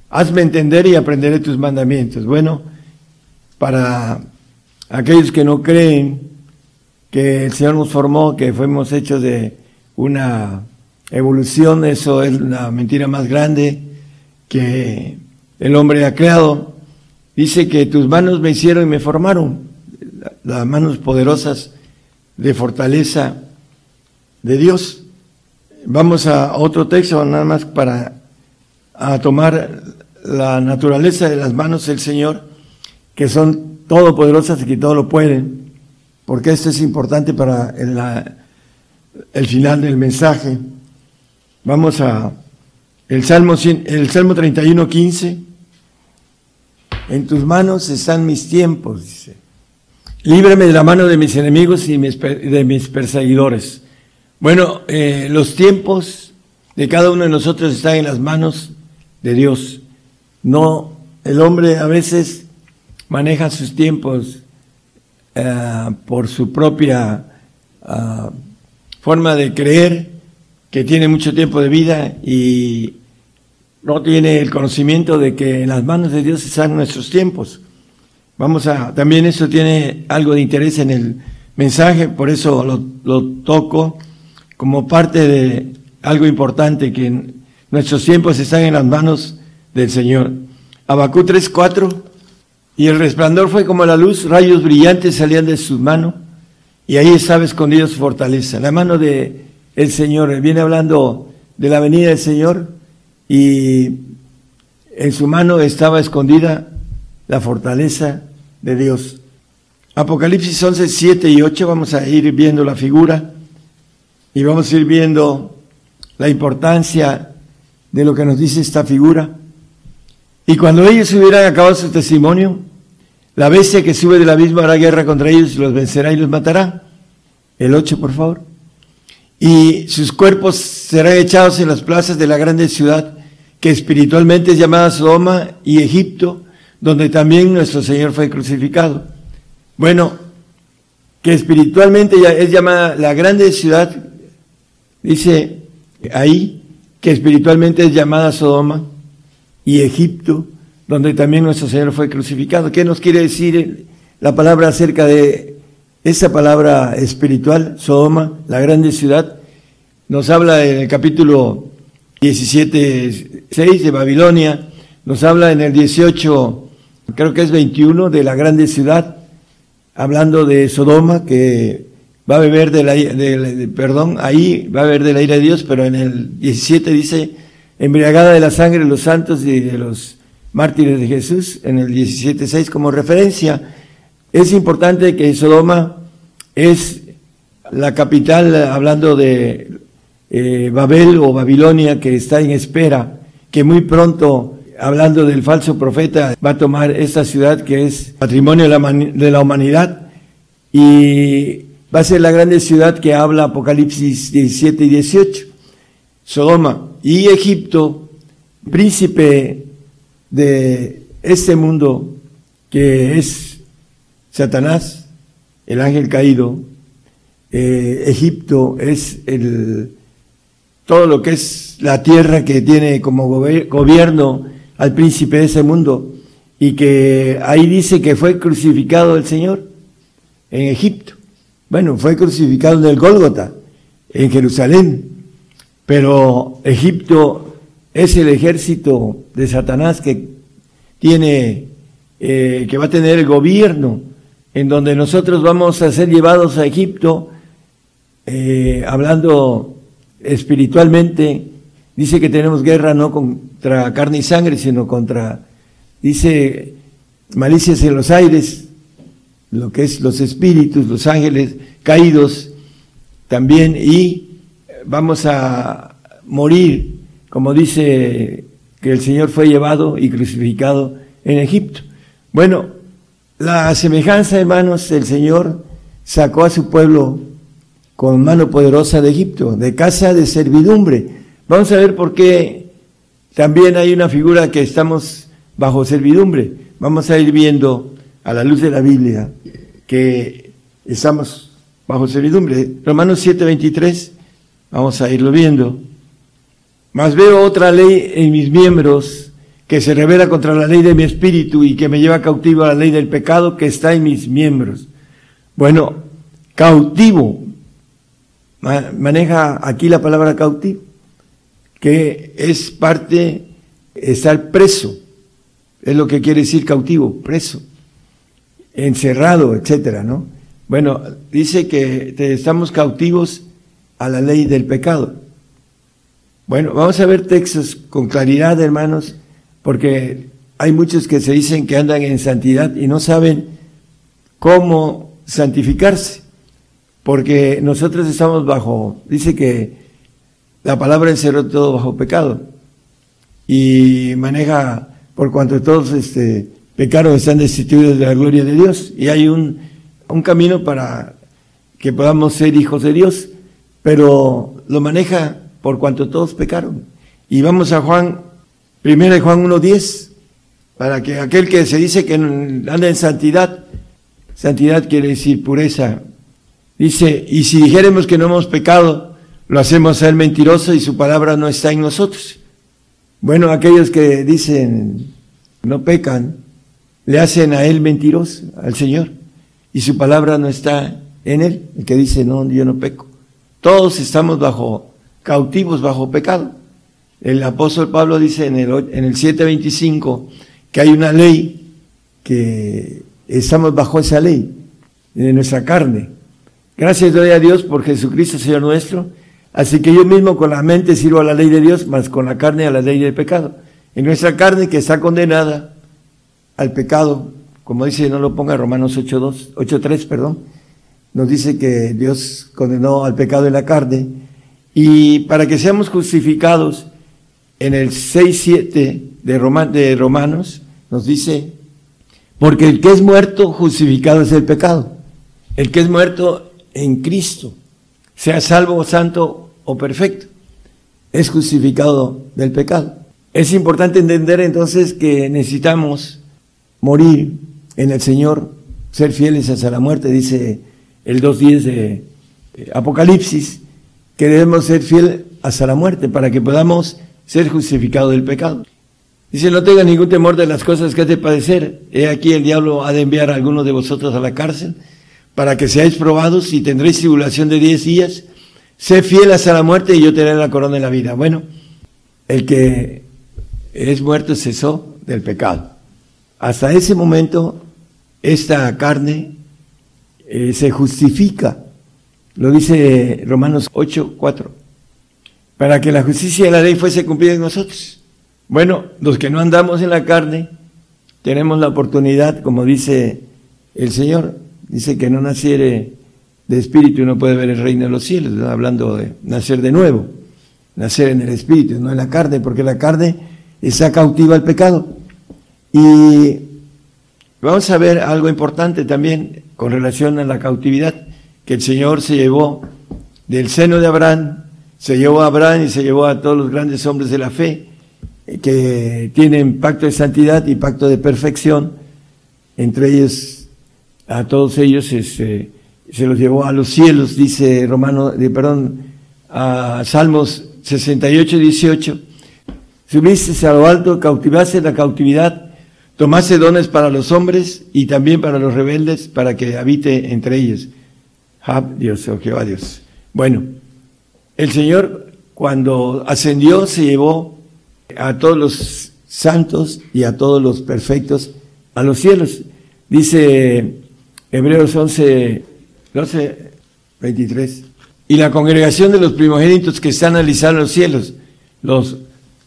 hazme entender y aprenderé tus mandamientos. Bueno, para aquellos que no creen que el Señor nos formó, que fuimos hechos de una evolución, eso es la mentira más grande que el hombre ha creado. Dice que tus manos me hicieron y me formaron, las manos poderosas de fortaleza de Dios. Vamos a otro texto, nada más para a tomar la naturaleza de las manos del Señor, que son todopoderosas y que todo lo pueden, porque esto es importante para el, la, el final del mensaje. Vamos a el Salmo, el Salmo treinta y uno, quince. En tus manos están mis tiempos, dice. Líbrame de la mano de mis enemigos y mis, de mis perseguidores. Bueno, eh, los tiempos de cada uno de nosotros están en las manos de Dios. No, el hombre a veces maneja sus tiempos eh, por su propia eh, forma de creer que tiene mucho tiempo de vida y no tiene el conocimiento de que en las manos de Dios están nuestros tiempos. Vamos a, también eso tiene algo de interés en el mensaje, por eso lo, lo toco como parte de algo importante, que nuestros tiempos están en las manos del Señor. Habacuc tres, cuatro. Y el resplandor fue como la luz, rayos brillantes salían de su mano, y ahí estaba escondida su fortaleza. La mano de el Señor, viene hablando de la venida del Señor, y en su mano estaba escondida la fortaleza de Dios. Apocalipsis once, siete y ocho, vamos a ir viendo la figura y vamos a ir viendo la importancia de lo que nos dice esta figura. Y cuando ellos hubieran acabado su testimonio, la bestia que sube del abismo hará guerra contra ellos y los vencerá y los matará. El ocho, por favor. Y sus cuerpos serán echados en las plazas de la grande ciudad, que espiritualmente es llamada Sodoma y Egipto, donde también nuestro Señor fue crucificado. Bueno, que espiritualmente es llamada la grande ciudad, dice ahí, que espiritualmente es llamada Sodoma y Egipto, donde también nuestro Señor fue crucificado. ¿Qué nos quiere decir la palabra acerca de esa palabra espiritual, Sodoma, la grande ciudad? Nos habla en el capítulo diecisiete, seis de Babilonia, nos habla en el dieciocho, creo que es veintiuno, de la grande ciudad, hablando de Sodoma, que va a beber de la, de la, perdón, ahí va a beber de la ira de Dios, pero en el diecisiete dice, embriagada de la sangre de los santos y de los mártires de Jesús, en el diecisiete, seis, como referencia. Es importante que Sodoma es la capital, hablando de eh, Babel o Babilonia, que está en espera, que muy pronto, hablando del falso profeta, va a tomar esta ciudad que es patrimonio de la humanidad, y va a ser la grande ciudad que habla Apocalipsis diecisiete y dieciocho, Sodoma. Y Egipto, príncipe de este mundo, que es Satanás, el ángel caído. eh, Egipto es el, todo lo que es la tierra que tiene como gober, gobierno al príncipe de ese mundo, y que ahí dice que fue crucificado el Señor en Egipto. Bueno, fue crucificado en el Gólgota, en Jerusalén, pero Egipto es el ejército de Satanás que tiene, eh, que va a tener el gobierno, en donde nosotros vamos a ser llevados a Egipto, eh, hablando espiritualmente. Dice que tenemos guerra no contra carne y sangre, sino contra, dice, malicias en los aires, lo que es los espíritus, los ángeles caídos también, y vamos a morir, como dice que el Señor fue llevado y crucificado en Egipto. Bueno, La semejanza, hermanos, el Señor sacó a su pueblo con mano poderosa de Egipto, de casa de servidumbre. Vamos a ver por qué también hay una figura que estamos bajo servidumbre. Vamos a ir viendo a la luz de la Biblia que estamos bajo servidumbre. Romanos siete veintitrés, vamos a irlo viendo. Mas veo otra ley en mis miembros, que se revela contra la ley de mi espíritu y que me lleva cautivo a la ley del pecado que está en mis miembros. Bueno, cautivo, maneja aquí la palabra cautivo, que es parte, estar preso, es lo que quiere decir cautivo, preso, encerrado, etcétera, ¿no? Bueno, dice que estamos cautivos a la ley del pecado. Bueno, vamos a ver textos con claridad, hermanos, porque hay muchos que se dicen que andan en santidad y no saben cómo santificarse, porque nosotros estamos bajo, dice que la palabra encerró todo bajo pecado, y maneja por cuanto todos este, pecaron, están destituidos de la gloria de Dios, y hay un, un camino para que podamos ser hijos de Dios, pero lo maneja por cuanto todos pecaron. Y vamos a Juan, Primera de Juan uno diez, para que aquel que se dice que anda en santidad, santidad quiere decir pureza, dice, y si dijéremos que no hemos pecado, lo hacemos a él mentiroso y su palabra no está en nosotros. Bueno, aquellos que dicen no pecan, le hacen a él mentiroso, al Señor, y su palabra no está en él, el que dice, no, yo no peco. Todos estamos bajo, cautivos bajo pecado. El apóstol Pablo dice en el, en el siete veinticinco que hay una ley, que estamos bajo esa ley, de nuestra carne. Gracias doy a Dios por Jesucristo Señor nuestro, así que yo mismo con la mente sirvo a la ley de Dios, más con la carne a la ley del pecado. En nuestra carne que está condenada al pecado, como dice, no lo ponga Romanos ocho dos, ocho tres, perdón, nos dice que Dios condenó al pecado en la carne, y para que seamos justificados, en el seis siete de, Roman, de Romanos nos dice, porque el que es muerto justificado es el pecado, el que es muerto en Cristo, sea salvo, santo o perfecto, es justificado del pecado. Es importante entender entonces que necesitamos morir en el Señor, ser fieles hasta la muerte, dice el dos diez de Apocalipsis, que debemos ser fieles hasta la muerte para que podamos ser justificado del pecado. Dice, no tengas ningún temor de las cosas que has de padecer. He aquí el diablo ha de enviar a algunos de vosotros a la cárcel para que seáis probados y tendréis tribulación de diez días. Sé fiel hasta la muerte y yo te daré la corona de la vida. Bueno, el que es muerto cesó del pecado. Hasta ese momento esta carne eh, se justifica. Lo dice Romanos ocho cuatro. Para que la justicia de la ley fuese cumplida en nosotros. Bueno, los que no andamos en la carne, tenemos la oportunidad, como dice el Señor, dice que no naciere de espíritu y no puede ver el reino de los cielos, ¿no? Hablando de nacer de nuevo, nacer en el espíritu, no en la carne, porque la carne está cautiva al pecado. Y vamos a ver algo importante también con relación a la cautividad, que el Señor se llevó del seno de Abraham, se llevó a Abraham y se llevó a todos los grandes hombres de la fe que tienen pacto de santidad y pacto de perfección. Entre ellos, a todos ellos este, se los llevó a los cielos, dice Romano, perdón, a Salmos sesenta y ocho, dieciocho. Subiste a lo alto, cautivaste la cautividad, tomaste dones para los hombres y también para los rebeldes para que habite entre ellos. Jab, Dios, o Jehová Dios. Bueno. El Señor, cuando ascendió, se llevó a todos los santos y a todos los perfectos a los cielos. Dice Hebreos once, doce, veintitrés. Y la congregación de los primogénitos que están alzados en los cielos. Los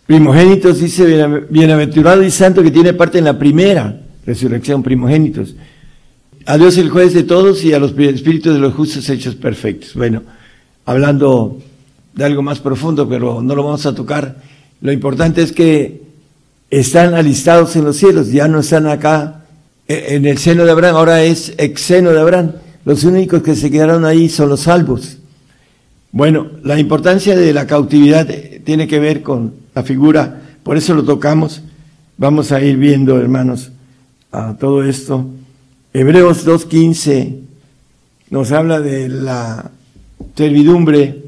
primogénitos, dice, bienaventurado y santo que tiene parte en la primera resurrección, primogénitos. A Dios el juez de todos y a los espíritus de los justos hechos perfectos. Bueno, hablando de algo más profundo, pero no lo vamos a tocar. Lo importante es que están alistados en los cielos, ya no están acá en el seno de Abraham, ahora es exseno de Abraham. Los únicos que se quedaron ahí son los salvos. Bueno, la importancia de la cautividad tiene que ver con la figura, por eso lo tocamos. Vamos a ir viendo, hermanos, a todo esto. Hebreos dos quince nos habla de la servidumbre,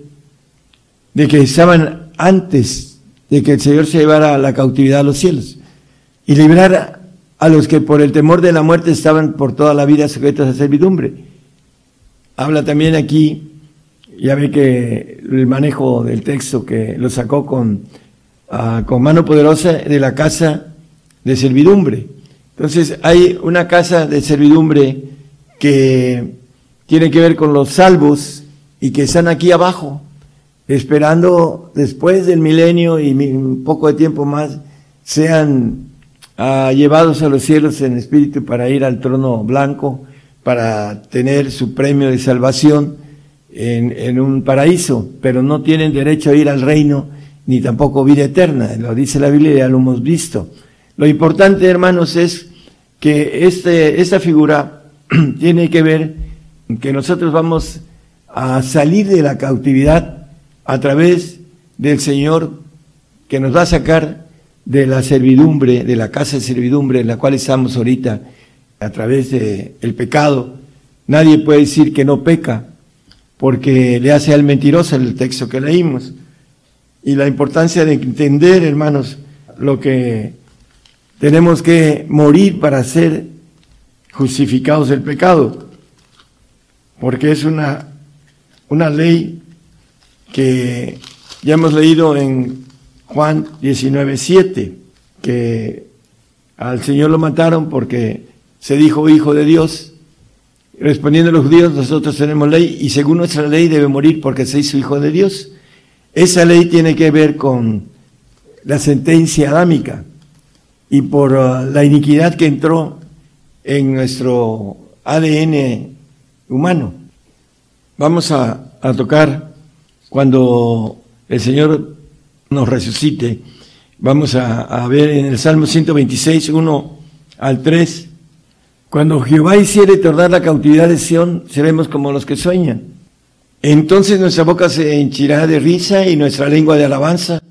de que estaban antes de que el Señor se llevara a la cautividad a los cielos y librara a los que por el temor de la muerte estaban por toda la vida sujetos a servidumbre. Habla también aquí, ya ve que el manejo del texto que lo sacó con, uh, con mano poderosa, de la casa de servidumbre. Entonces hay una casa de servidumbre que tiene que ver con los salvos y que están aquí abajo, esperando después del milenio y un poco de tiempo más, sean uh, llevados a los cielos en espíritu para ir al trono blanco, para tener su premio de salvación en, en un paraíso, pero no tienen derecho a ir al reino, ni tampoco vida eterna, lo dice la Biblia y ya lo hemos visto. Lo importante, hermanos, es que este, esta figura tiene que ver que nosotros vamos a salir de la cautividad a través del Señor, que nos va a sacar de la servidumbre, de la casa de servidumbre en la cual estamos ahorita, a través del pecado. Nadie puede decir que no peca, porque le hace al mentiroso el texto que leímos. Y la importancia de entender, hermanos, lo que tenemos que morir para ser justificados del pecado, porque es una, una ley que ya hemos leído en Juan diecinueve siete, que al Señor lo mataron porque se dijo hijo de Dios. Respondiendo a los judíos, nosotros tenemos ley y según nuestra ley debe morir porque se hizo hijo de Dios. Esa ley tiene que ver con la sentencia adámica y por uh, la iniquidad que entró en nuestro A D N humano. Vamos a, a tocar cuando el Señor nos resucite. Vamos a, a ver en el Salmo ciento veintiséis, uno al tres. Cuando Jehová hiciere tornar la cautividad de Sión, seremos como los que sueñan. Entonces nuestra boca se henchirá de risa y nuestra lengua de alabanza.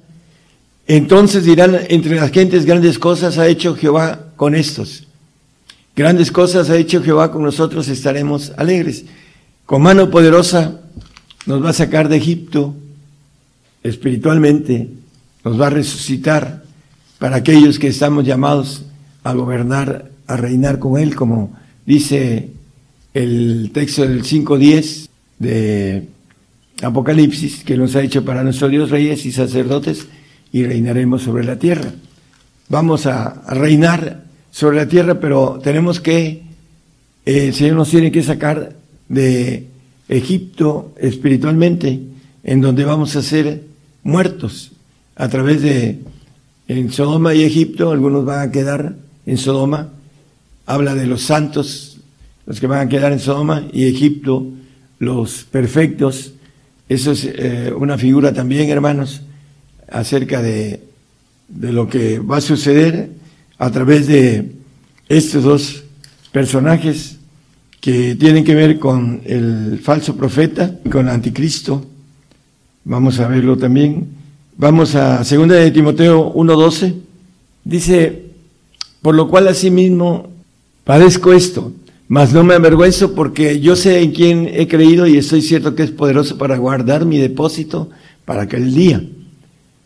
Entonces dirán entre las gentes, grandes cosas ha hecho Jehová con estos. Grandes cosas ha hecho Jehová con nosotros, estaremos alegres. Con mano poderosa nos va a sacar de Egipto espiritualmente, nos va a resucitar para aquellos que estamos llamados a gobernar, a reinar con Él, como dice el texto del cinco diez de Apocalipsis, que nos ha hecho para nuestro Dios reyes y sacerdotes, y reinaremos sobre la tierra. Vamos a reinar sobre la tierra, pero tenemos que, eh, el Señor nos tiene que sacar de Egipto espiritualmente, en donde vamos a ser muertos a través de, en Sodoma y Egipto, algunos van a quedar en Sodoma, habla de los santos, los que van a quedar en Sodoma, y Egipto, los perfectos. Eso es eh, una figura también, hermanos, acerca de, de lo que va a suceder a través de estos dos personajes que tienen que ver con el falso profeta y con el anticristo. Vamos a verlo también. Vamos a segunda de Timoteo uno doce. Dice, por lo cual asimismo padezco esto, mas no me avergüenzo, porque yo sé en quién he creído y estoy cierto que es poderoso para guardar mi depósito para aquel día.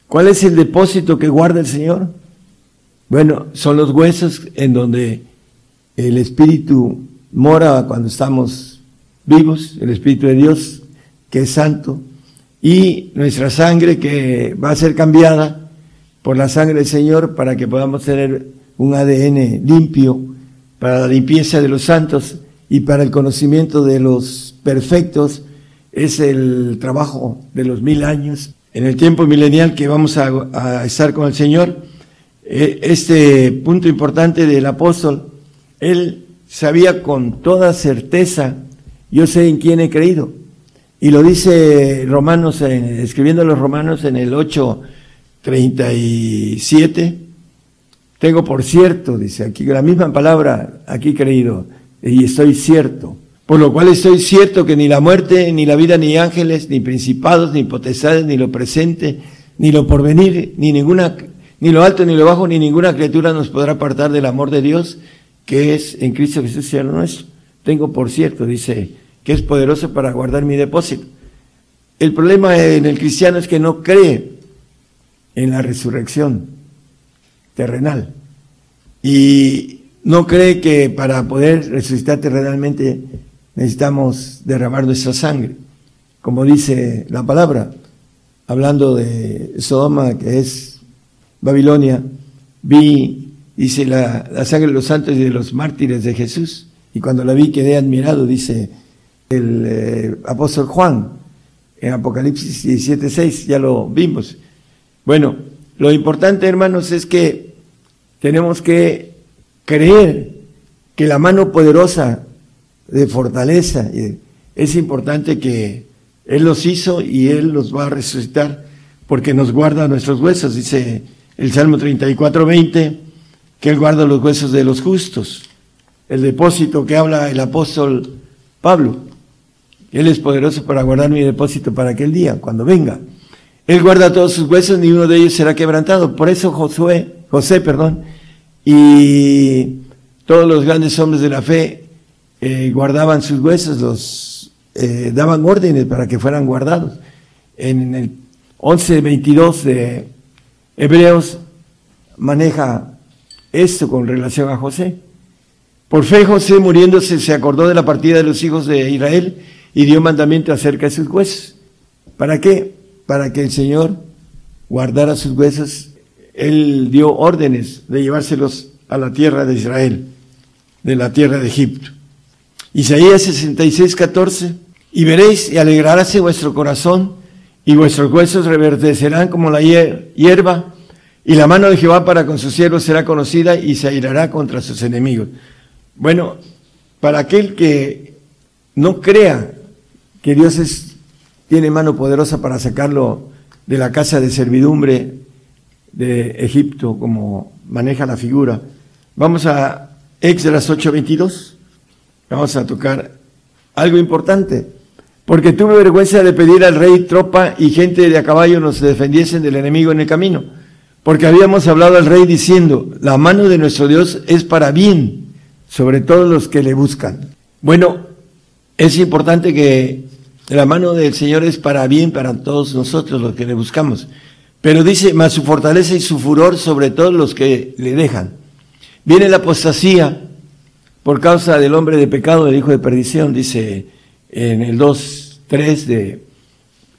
¿Cuál es el depósito que guarda el Señor? Bueno, son los huesos en donde el Espíritu mora cuando estamos vivos, el Espíritu de Dios, que es santo, y nuestra sangre, que va a ser cambiada por la sangre del Señor para que podamos tener un A D N limpio para la limpieza de los santos y para el conocimiento de los perfectos. Es el trabajo de los mil años. En el tiempo milenial que vamos a, a estar con el Señor, este punto importante del apóstol, él sabía con toda certeza, yo sé en quién he creído, y lo dice Romanos, escribiendo a los Romanos en el ocho treinta y siete, Tengo por cierto, dice aquí, la misma palabra, aquí creído, y estoy cierto. Por lo cual estoy cierto que ni la muerte, ni la vida, ni ángeles, ni principados, ni potestades, ni lo presente, ni lo porvenir, ni ninguna, ni lo alto, ni lo bajo, ni ninguna criatura nos podrá apartar del amor de Dios, que es en Cristo Jesús, Señor nuestro. Tengo por cierto, dice, que es poderoso para guardar mi depósito. El problema en el cristiano es que no cree en la resurrección terrenal y no cree que para poder resucitar terrenalmente necesitamos derramar nuestra sangre, como dice la palabra, hablando de Sodoma, que es Babilonia. Vi, dice, la, la sangre de los santos y de los mártires de Jesús, y cuando la vi quedé admirado, dice el eh, apóstol Juan en Apocalipsis diecisiete seis, ya lo vimos. Bueno, lo importante, hermanos, es que tenemos que creer que la mano poderosa de fortaleza, es importante que Él los hizo y Él los va a resucitar porque nos guarda nuestros huesos. Dice el Salmo treinta y cuatro veinte que Él guarda los huesos de los justos, el depósito que habla el apóstol Pablo. Él es poderoso para guardar mi depósito para aquel día, cuando venga. Él guarda todos sus huesos, ni uno de ellos será quebrantado. Por eso Josué, José, perdón, y todos los grandes hombres de la fe eh, guardaban sus huesos, los eh, daban órdenes para que fueran guardados. En el once veintidós de Hebreos maneja esto con relación a José. Por fe José, muriéndose, se acordó de la partida de los hijos de Israel y dio mandamiento acerca de sus huesos. ¿Para qué? Para que el Señor guardara sus huesos. Él dio órdenes de llevárselos a la tierra de Israel, de la tierra de Egipto. Isaías sesenta y seis, catorce. Y veréis, y alegraráse vuestro corazón, y vuestros huesos reverdecerán como la hierba, y la mano de Jehová para con sus siervos será conocida, y se airará contra sus enemigos. Bueno, para aquel que no crea que Dios es, tiene mano poderosa para sacarlo de la casa de servidumbre de Egipto, como maneja la figura. Vamos a Éxodo ocho veintidós, vamos a tocar algo importante. Porque tuve vergüenza de pedir al rey tropa y gente de a caballo nos defendiesen del enemigo en el camino, porque habíamos hablado al rey diciendo, la mano de nuestro Dios es para bien, sobre todo los que le buscan. Bueno, es importante que la mano del Señor es para bien para todos nosotros los que le buscamos. Pero dice, mas su fortaleza y su furor sobre todos los que le dejan. Viene la apostasía por causa del hombre de pecado, del hijo de perdición, dice en el dos tres de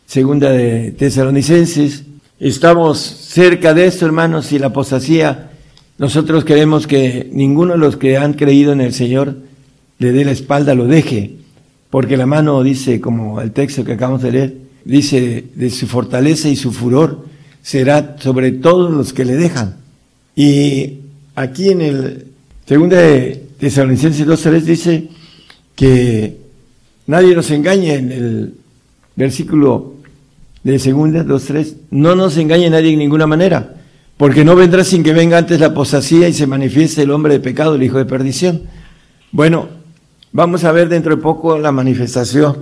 segunda de Tesalonicenses. Estamos cerca de esto, hermanos, y la apostasía. Nosotros queremos que ninguno de los que han creído en el Señor le dé la espalda, lo deje. Porque la mano, dice, como el texto que acabamos de leer, dice, de su fortaleza y su furor será sobre todos los que le dejan. Y aquí en el segundo de Tesalonicenses dos tres dice que nadie nos engañe. En el versículo de segunda, dos tres, no nos engañe nadie en ninguna manera, porque no vendrá sin que venga antes la apostasía y se manifieste el hombre de pecado, el hijo de perdición. Bueno, vamos a ver dentro de poco la manifestación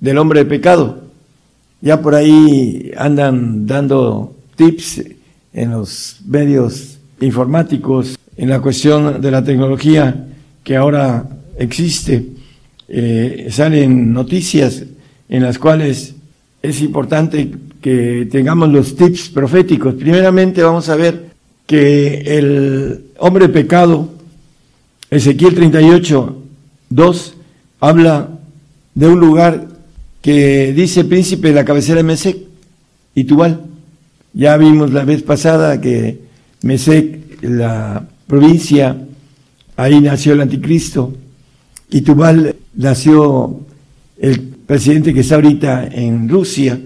del hombre de pecado. Ya por ahí andan dando tips en los medios informáticos, en la cuestión de la tecnología que ahora existe. Eh, salen noticias en las cuales es importante que tengamos los tips proféticos. Primeramente vamos a ver que el hombre de pecado, Ezequiel treinta y ocho dos, habla de un lugar que dice príncipe de la cabecera de Mesec y Tubal. Ya vimos la vez pasada que Mesec, la provincia, ahí nació el anticristo, y Tubal nació el presidente que está ahorita en Rusia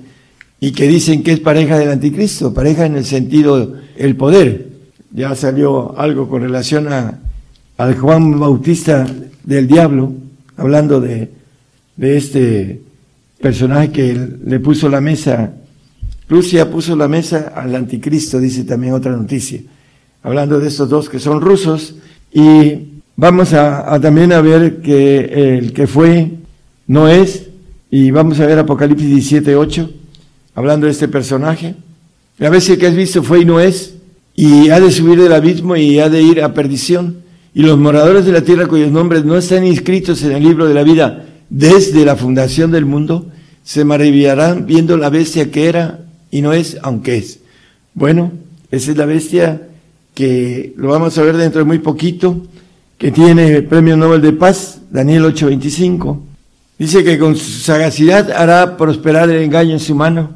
y que dicen que es pareja del anticristo, pareja en el sentido el poder. Ya salió algo con relación a, al Juan Bautista del diablo, hablando de, de este personaje que le puso la mesa. Rusia puso la mesa al anticristo, dice también otra noticia. hablando de estos dos que son rusos, y vamos a, a también a ver que el que fue no es, y vamos a ver Apocalipsis diecisiete ocho, hablando de este personaje. La vez que has visto fue y no es, y ha de subir del abismo y ha de ir a perdición, y los moradores de la tierra cuyos nombres no están inscritos en el libro de la vida desde la fundación del mundo, se maravillarán viendo la bestia que era y no es, aunque es. Bueno, esa es la bestia que lo vamos a ver dentro de muy poquito, que tiene el Premio Nobel de Paz, Daniel ocho veinticinco. Dice que con su sagacidad hará prosperar el engaño en su mano,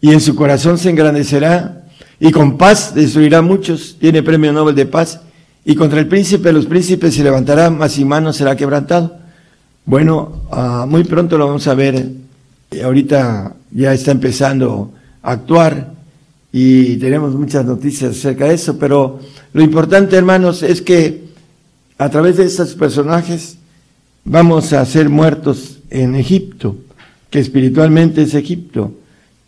y en su corazón se engrandecerá, y con paz destruirá muchos, tiene Premio Nobel de Paz, y contra el príncipe de los príncipes se levantará, mas sin mano será quebrantado. Bueno, uh, muy pronto lo vamos a ver, ahorita ya está empezando a actuar, y tenemos muchas noticias acerca de eso, pero lo importante, hermanos, es que a través de estos personajes vamos a ser muertos en Egipto, que espiritualmente es Egipto,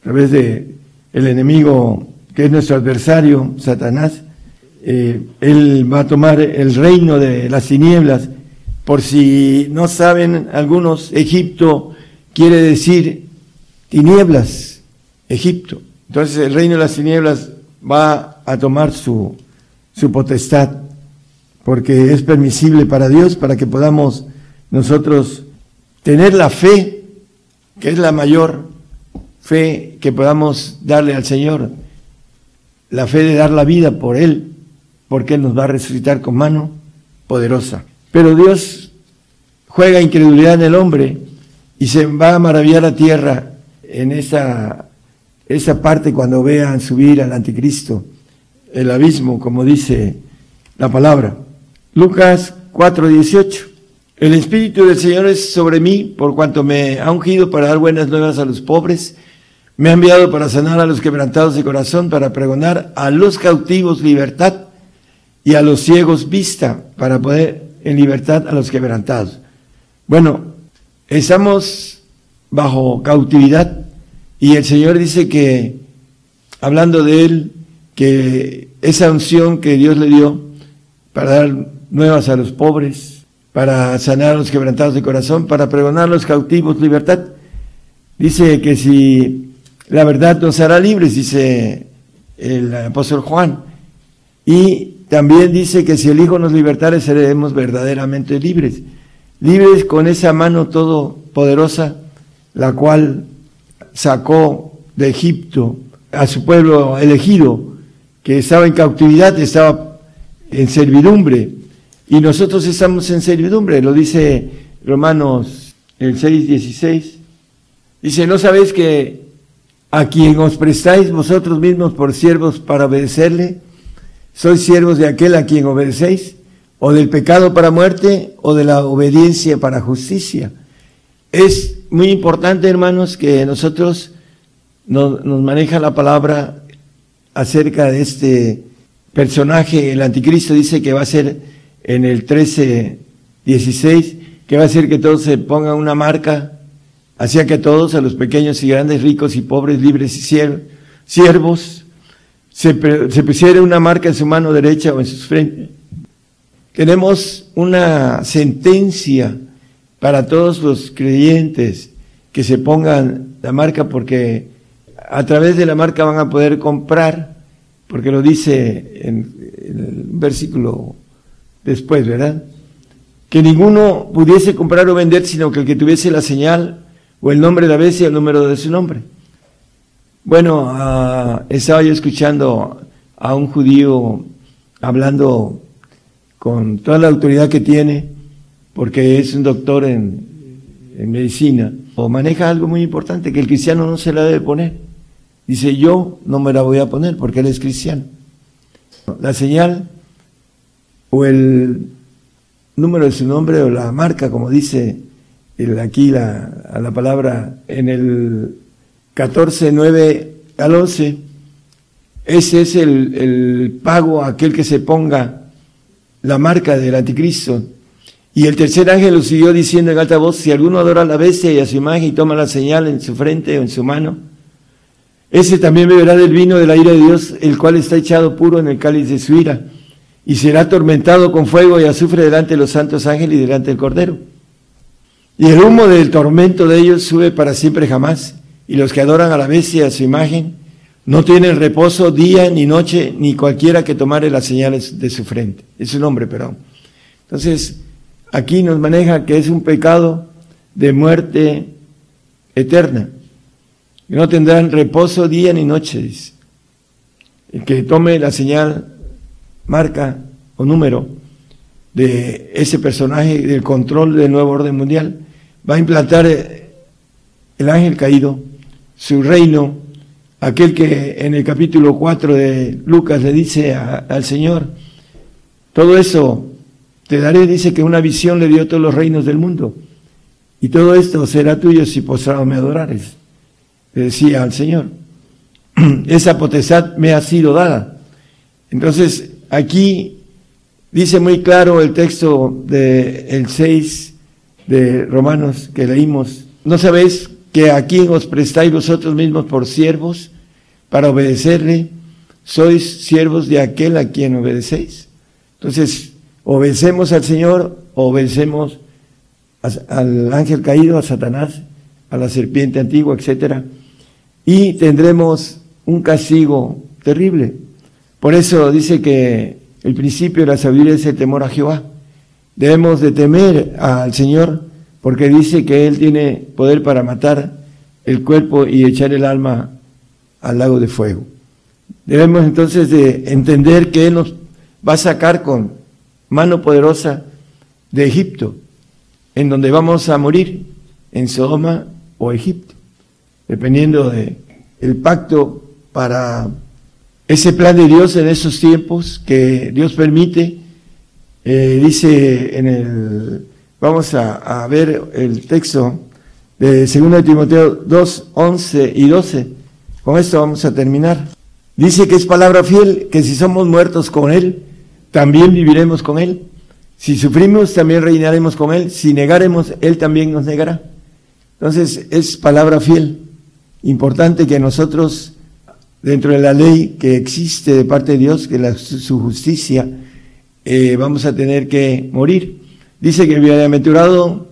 a través de el enemigo que es nuestro adversario, Satanás. Eh, él va a tomar el reino de las tinieblas. Por si no saben algunos, Egipto quiere decir tinieblas, Egipto. Entonces el reino de las tinieblas va a tomar su, su potestad, porque es permisible para Dios, para que podamos nosotros tener la fe, que es la mayor fe que podamos darle al Señor, la fe de dar la vida por Él, porque Él nos va a resucitar con mano poderosa. Pero Dios juega incredulidad en el hombre y se va a maravillar la tierra en esa, esa parte cuando vean subir al anticristo, el abismo, como dice la palabra. Lucas cuatro dieciocho. El Espíritu del Señor es sobre mí, por cuanto me ha ungido para dar buenas nuevas a los pobres, me ha enviado para sanar a los quebrantados de corazón, para pregonar a los cautivos libertad y a los ciegos vista, para poner en libertad a los quebrantados. Bueno, estamos bajo cautividad y el Señor dice que, hablando de Él, que esa unción que Dios le dio para dar nuevas a los pobres, para sanar a los quebrantados de corazón, para pregonar a los cautivos libertad. Dice que si la verdad nos hará libres, dice el apóstol Juan. Y también dice que si el Hijo nos libertare, seremos verdaderamente libres. Libres con esa mano todopoderosa, la cual sacó de Egipto a su pueblo elegido, que estaba en cautividad, estaba en servidumbre. Y nosotros estamos en servidumbre, lo dice Romanos el seis dieciséis. Dice, ¿no sabéis que a quien os prestáis vosotros mismos por siervos para obedecerle, sois siervos de aquel a quien obedecéis, o del pecado para muerte, o de la obediencia para justicia? Es muy importante, hermanos, que nosotros nos, nos maneja la palabra acerca de este personaje. El anticristo dice que va a ser en el trece dieciséis, que va a hacer que todos se pongan una marca, hacia que todos, a los pequeños y grandes, ricos y pobres, libres y siervos, se, se pusiera una marca en su mano derecha o en sus frentes. Tenemos una sentencia para todos los creyentes que se pongan la marca, porque a través de la marca van a poder comprar, porque lo dice en, en el versículo después, ¿verdad? Que ninguno pudiese comprar o vender, sino que el que tuviese la señal o el nombre de la bestia, el número de su nombre. Bueno, uh, estaba yo escuchando a un judío hablando con toda la autoridad que tiene, porque es un doctor en, en medicina, o maneja algo muy importante, que el cristiano no se la debe poner. Dice, yo no me la voy a poner porque él es cristiano. La señal o el número de su nombre, o la marca, como dice el, aquí la, la palabra, en el catorce nueve al once, ese es el, el pago a aquel que se ponga la marca del anticristo. Y el tercer ángel lo siguió diciendo en alta voz, si alguno adora a la bestia y a su imagen y toma la señal en su frente o en su mano, ese también beberá del vino de la ira de Dios, el cual está echado puro en el cáliz de su ira, y será atormentado con fuego y azufre delante de los santos ángeles y delante del Cordero. Y el humo del tormento de ellos sube para siempre jamás, y los que adoran a la bestia y a su imagen no tienen reposo día ni noche, ni cualquiera que tomare las señales de su frente. Es su nombre, perdón. Entonces, aquí nos maneja que es un pecado de muerte eterna. Y no tendrán reposo día ni noche, dice. El que tome la señal, marca o número de ese personaje del control del nuevo orden mundial, va a implantar el ángel caído, su reino, aquel que en el capítulo cuatro de Lucas le dice a, al Señor, todo eso te daré, dice que una visión le dio todos los reinos del mundo, y todo esto será tuyo si postrado me adorares, le decía al Señor, esa potestad me ha sido dada. Entonces, aquí dice muy claro el texto del seis de Romanos que leímos. ¿No sabéis que a quien os prestáis vosotros mismos por siervos para obedecerle, sois siervos de aquel a quien obedecéis? Entonces, obedecemos al Señor, obedecemos a, al ángel caído, a Satanás, a la serpiente antigua, etcétera, y tendremos un castigo terrible. Por eso dice que el principio de la sabiduría es el temor a Jehová. Debemos de temer al Señor porque dice que Él tiene poder para matar el cuerpo y echar el alma al lago de fuego. Debemos entonces de entender que Él nos va a sacar con mano poderosa de Egipto, en donde vamos a morir, en Sodoma o Egipto, dependiendo de el pacto para ese plan de Dios en esos tiempos que Dios permite. Eh, dice en el, vamos a, a ver el texto de segunda de Timoteo dos, once y doce, con esto vamos a terminar. Dice que es palabra fiel, que si somos muertos con Él, también viviremos con Él, si sufrimos también reinaremos con Él, si negaremos, Él también nos negará. Entonces es palabra fiel, importante que nosotros, dentro de la ley que existe de parte de Dios, que es su justicia, eh, vamos a tener que morir. Dice que bienaventurado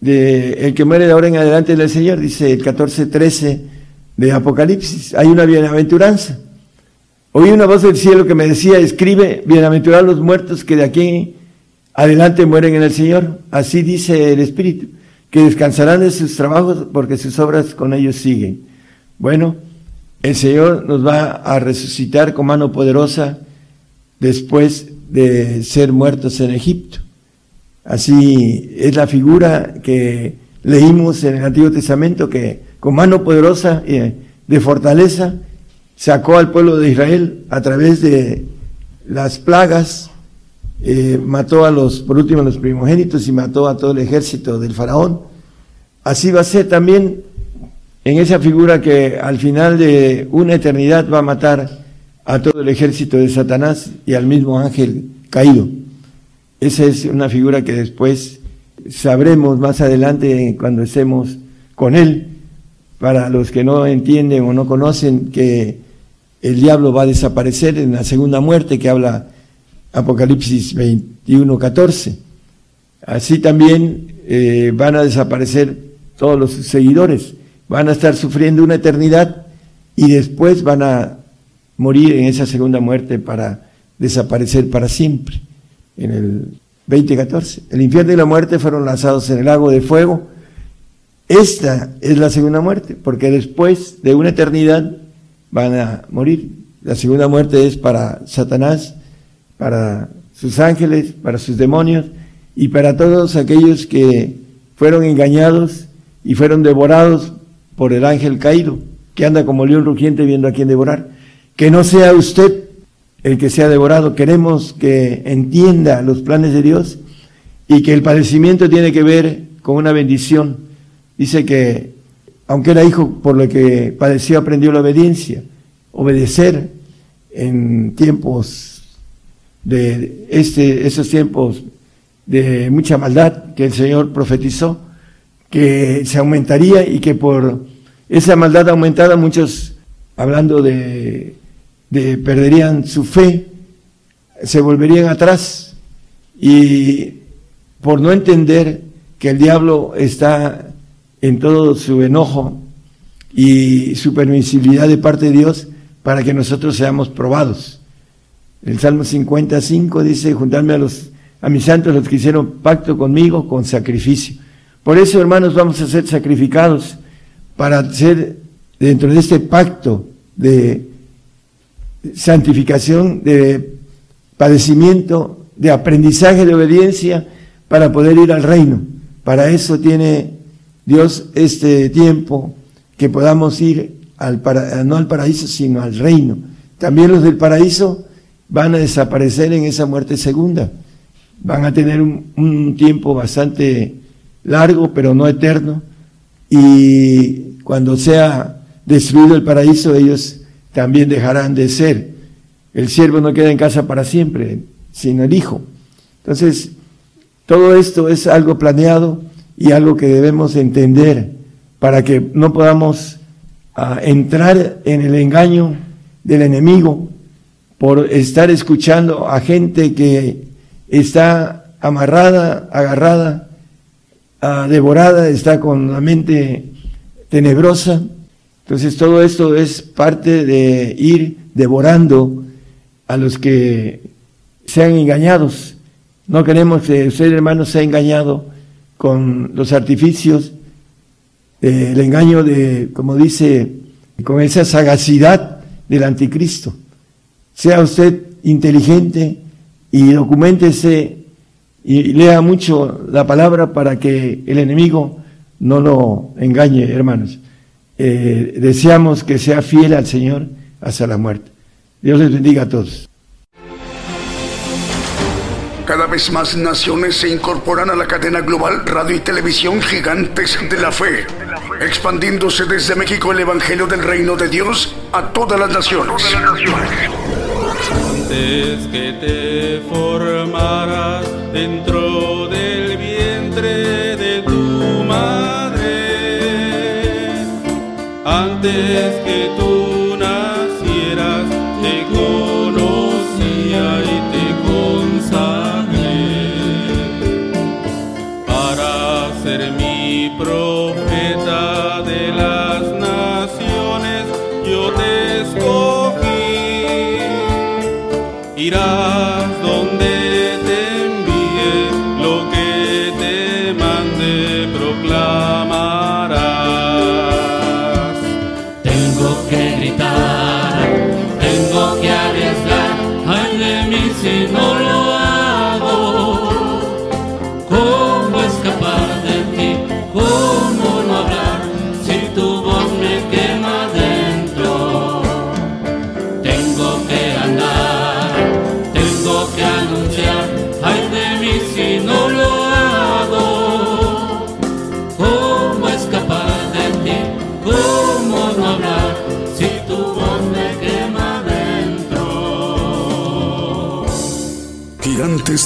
de el que muere de ahora en adelante del Señor, dice el catorce trece de Apocalipsis, hay una bienaventuranza. Oí una voz del cielo que me decía, escribe, bienaventurados los muertos que de aquí adelante mueren en el Señor. Así dice el Espíritu, que descansarán de sus trabajos porque sus obras con ellos siguen. Bueno, el Señor nos va a resucitar con mano poderosa después de ser muertos en Egipto. Así es la figura que leímos en el Antiguo Testamento, que con mano poderosa eh, de fortaleza sacó al pueblo de Israel a través de las plagas, eh, mató a los, por último, a los primogénitos y mató a todo el ejército del faraón. Así va a ser también en esa figura que al final de una eternidad va a matar a todo el ejército de Satanás y al mismo ángel caído. Esa es una figura que después sabremos más adelante cuando estemos con él. Para los que no entienden o no conocen que el diablo va a desaparecer en la segunda muerte que habla Apocalipsis veintiuno catorce. Así también eh, van a desaparecer todos los seguidores. Van a estar sufriendo una eternidad y después van a morir en esa segunda muerte para desaparecer para siempre. En el veinte catorce, el infierno y la muerte fueron lanzados en el lago de fuego. Esta es la segunda muerte, porque después de una eternidad van a morir. La segunda muerte es para Satanás, para sus ángeles, para sus demonios y para todos aquellos que fueron engañados y fueron devorados por el ángel caído, que anda como león rugiente viendo a quién devorar. Que no sea usted el que sea devorado. Queremos que entienda los planes de Dios y que el padecimiento tiene que ver con una bendición. Dice que, aunque era hijo, por lo que padeció, aprendió la obediencia. Obedecer en tiempos de este, esos tiempos de mucha maldad que el Señor profetizó, que se aumentaría y que por esa maldad aumentada muchos, hablando de, de perderían su fe, se volverían atrás, y por no entender que el diablo está en todo su enojo y su permisibilidad de parte de Dios para que nosotros seamos probados. El Salmo cincuenta y cinco dice: juntarme a los a mis santos, los que hicieron pacto conmigo con sacrificio. Por eso, hermanos, vamos a ser sacrificados para ser dentro de este pacto de santificación, de padecimiento, de aprendizaje, de obediencia, para poder ir al reino. Para eso tiene Dios este tiempo, que podamos ir al para, no al paraíso, sino al reino. También los del paraíso van a desaparecer en esa muerte segunda. Van a tener un, un tiempo bastante largo, pero no eterno, y cuando sea destruido el paraíso, ellos también dejarán de ser. El siervo no queda en casa para siempre, sino el hijo. Entonces, todo esto es algo planeado y algo que debemos entender para que no podamos uh, entrar en el engaño del enemigo por estar escuchando a gente que está amarrada, agarrada, uh, devorada, está con la mente tenebrosa. Entonces, todo esto es parte de ir devorando a los que sean engañados. No queremos que usted, hermano, sea engañado con los artificios, eh, el engaño de, como dice, con esa sagacidad del anticristo. Sea usted inteligente y documéntese y lea mucho la palabra para que el enemigo no lo engañe, hermanos. Eh, deseamos que sea fiel al Señor hasta la muerte. Dios les bendiga a todos. Cada vez más naciones se incorporan a la cadena global radio y televisión Gigantes de la Fe, expandiéndose desde México el Evangelio del Reino de Dios a todas las naciones. Antes que te formaras dentro del vientre de tu madre, antes que tú nacieras, te conocía y te consagré para ser mi profeta de las naciones. Yo te escogí, irás donde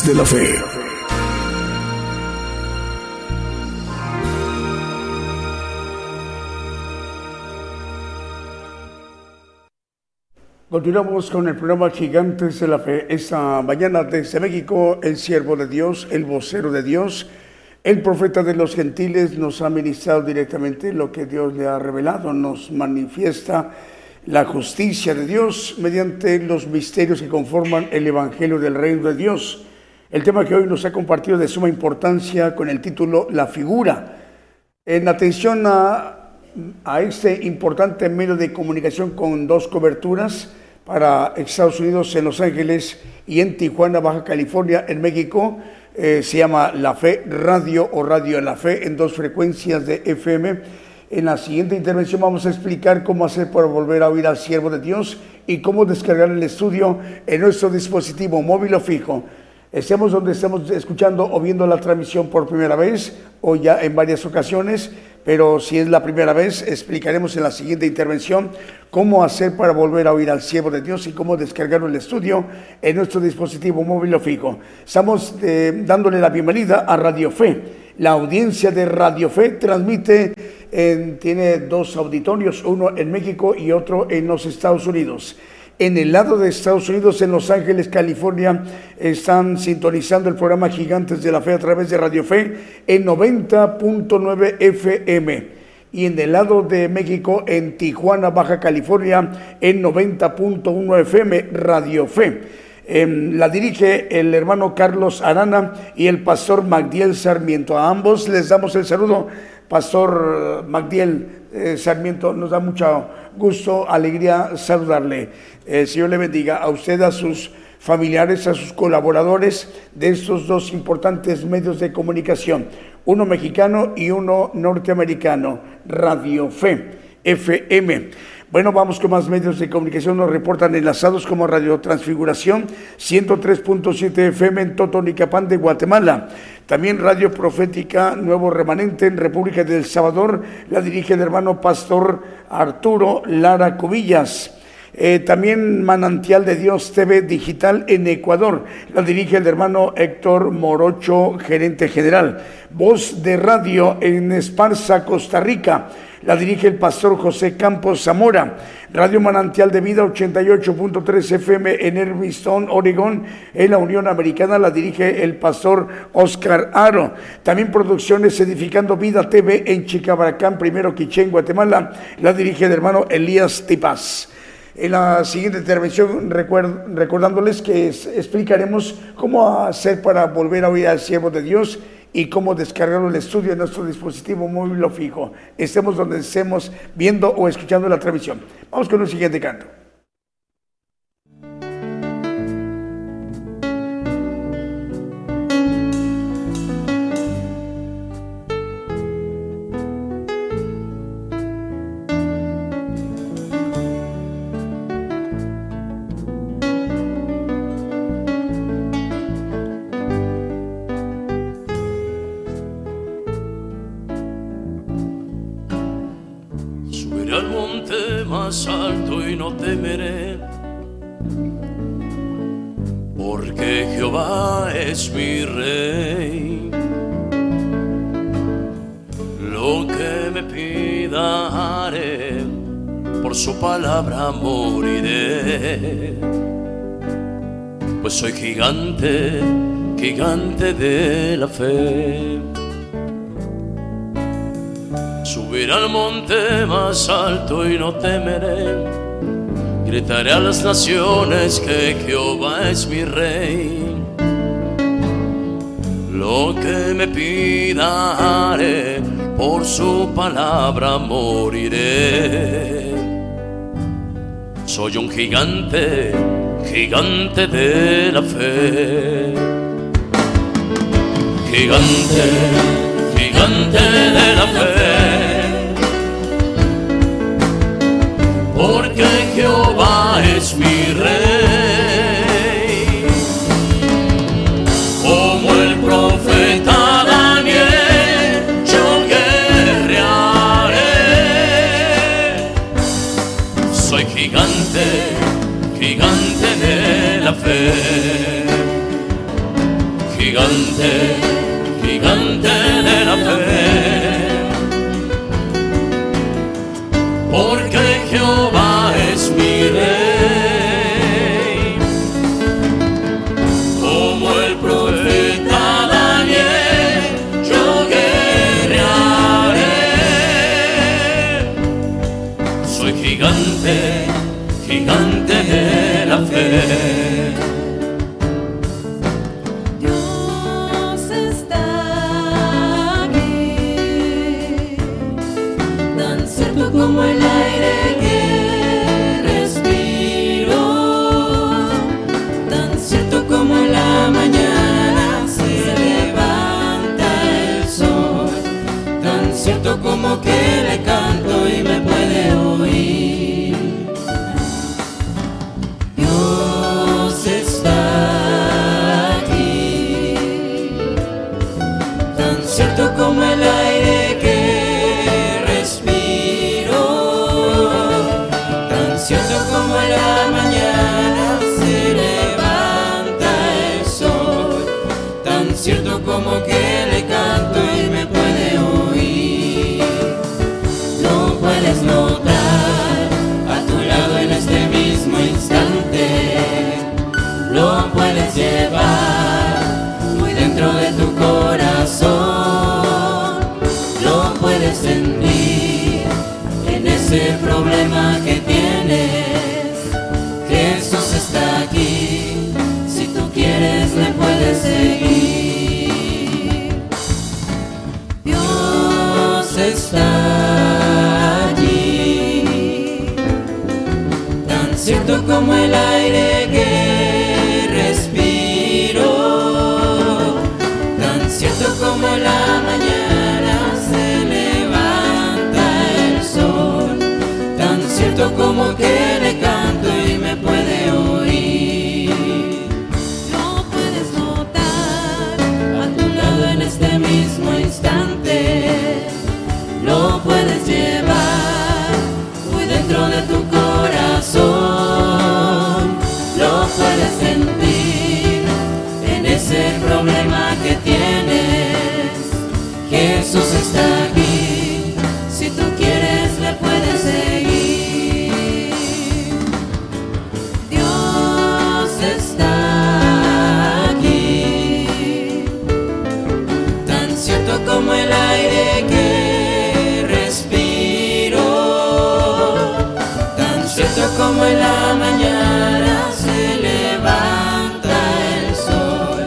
de la Fe. Continuamos con el programa Gigantes de la Fe. Esta mañana desde México, el siervo de Dios, el vocero de Dios, el profeta de los gentiles nos ha ministrado directamente lo que Dios le ha revelado, nos manifiesta la justicia de Dios mediante los misterios que conforman el Evangelio del Reino de Dios. El tema que hoy nos ha compartido de suma importancia con el título La Figura. En atención a, a este importante medio de comunicación con dos coberturas para Estados Unidos en Los Ángeles y en Tijuana, Baja California, en México, eh, se llama La Fe Radio o Radio La Fe en dos frecuencias de F M. En la siguiente intervención vamos a explicar cómo hacer para volver a oír al siervo de Dios y cómo descargar el estudio en nuestro dispositivo móvil o fijo. Estemos donde estemos escuchando o viendo la transmisión por primera vez o ya en varias ocasiones, pero si es la primera vez, explicaremos en la siguiente intervención cómo hacer para volver a oír al siervo de Dios y cómo descargar el estudio en nuestro dispositivo móvil o fijo. Estamos eh, dándole la bienvenida a Radio Fe. La audiencia de Radio Fe transmite, eh, tiene dos auditorios, uno en México y otro en los Estados Unidos. en el lado de Estados Unidos, en Los Ángeles, California, están sintonizando el programa Gigantes de la Fe a través de Radio Fe en noventa punto nueve F M. Y en el lado de México, en Tijuana, Baja California, en noventa punto uno F M, Radio Fe. Eh, la dirige el hermano Carlos Arana y el pastor Magdiel Sarmiento. A ambos les damos el saludo. Pastor Magdiel eh, Sarmiento, nos da mucho gusto, alegría saludarle. El Señor le bendiga a usted, a sus familiares, a sus colaboradores de estos dos importantes medios de comunicación, uno mexicano y uno norteamericano, Radio Fe, F M. Bueno, vamos con más medios de comunicación. Nos reportan enlazados como Radio Transfiguración, ciento tres punto siete F M en Totonicapán de Guatemala. También Radio Profética Nuevo Remanente en República del Salvador. La dirige el hermano pastor Arturo Lara Cobillas. Eh, también Manantial de Dios T V Digital en Ecuador. La dirige el hermano Héctor Morocho, gerente general. Voz de Radio en Esparza, Costa Rica. La dirige el pastor José Campos Zamora. Radio Manantial de Vida ochenta y ocho punto tres F M en Hermiston, Oregón, en la Unión Americana. La dirige el pastor Oscar Aro. También Producciones Edificando Vida T V en Chicabaracán, Primero Quiché, Guatemala. La dirige el hermano Elías Tipaz. En la siguiente intervención, recuerd- recordándoles que es- explicaremos cómo hacer para volver a oír al siervo de Dios y cómo descargar el estudio en nuestro dispositivo móvil o fijo. Estemos donde estemos viendo o escuchando la transmisión. Vamos con un siguiente canto. Alto y no temeré, porque Jehová es mi rey. Lo que me pida haré, por su palabra moriré. Pues soy gigante, gigante de la fe. Subiré al monte más alto y no temeré. Gritaré a las naciones que Jehová es mi rey. Lo que me pida haré, por su palabra moriré. Soy un gigante, gigante de la fe. Gigante, gigante de la fe. Porque Jehová es mi rey, como el profeta Daniel yo guerrearé. Soy gigante, gigante de la fe, gigante, gigante de la fe. Porque Jehová es mi rey, como el profeta Daniel yo guerrearé. Soy gigante, gigante de la fe. Como el aire que respiro, tan cierto como en la mañana se levanta el sol, tan cierto como que le canto y me puede oír. Dios está aquí, tan cierto como el aire. Cierto como en la mañana se levanta el sol, tan cierto como que le canto y me puede oír. No puedes notar a tu lado en este mismo instante. siento como el aire que respiro, tan cierto como la mañana se levanta el sol, tan cierto como que le canto y me puede oír. No puedes notar a tu lado en este mismo instante, lo puedes llevar muy dentro de tu corazón, lo puedes sentir en ese problema que tienes. Jesús está aquí, si tú quieres le puedes seguir. Dios está aquí, tan cierto como el aire que como en la mañana se levanta el sol,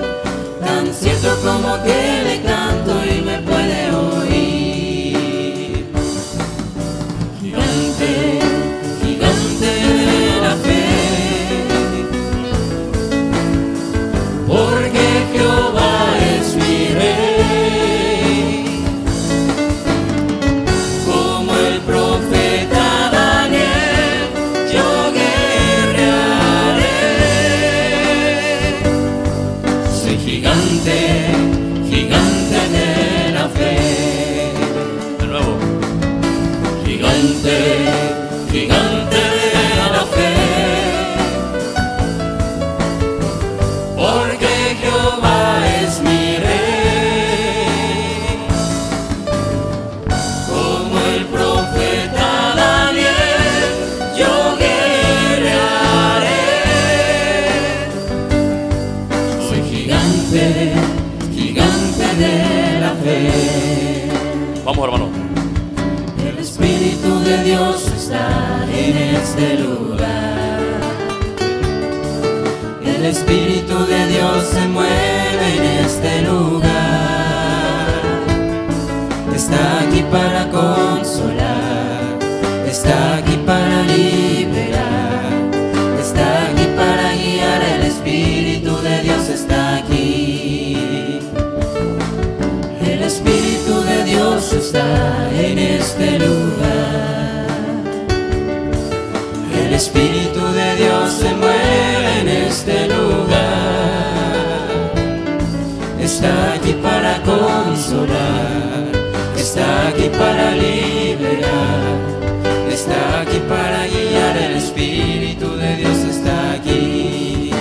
tan cierto como que le canto y me puede oír. Gigante, gigante de la fe, porque Jehová es mi rey, como el profeta gigante de la fe, porque Jehová es mi rey, como el profeta Daniel yo guerrearé, soy gigante, gigante de la fe. Vamos, hermano. El Espíritu de Dios está en este lugar. El Espíritu de Dios se mueve en este lugar. Está aquí para consolar, está aquí para liberar, está aquí para guiar. El Espíritu de Dios está aquí. El Espíritu de Dios está en este lugar. El Espíritu de Dios se mueve en este lugar. Está aquí para consolar, está aquí para liberar, está aquí para guiar. El Espíritu de Dios está aquí.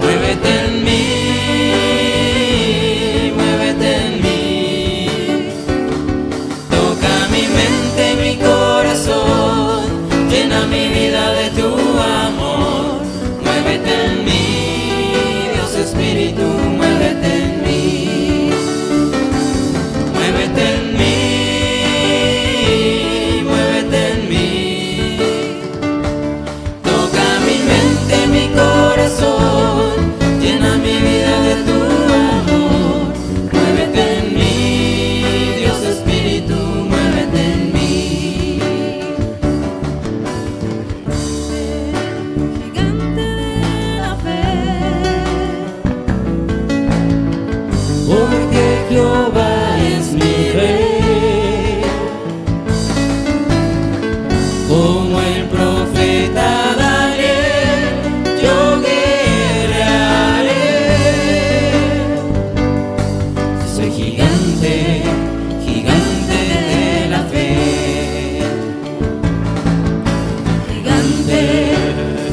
Muévete en mí. Espíritu, muévete en mí, muévete en mí, muévete en mí, toca mi mente, mi corazón, llena mi vida de tu amor, muévete en mí, Dios Espíritu, muévete en mí. Jehová es mi rey, como el profeta Daniel yo guerrearé, soy gigante, gigante de la fe, gigante,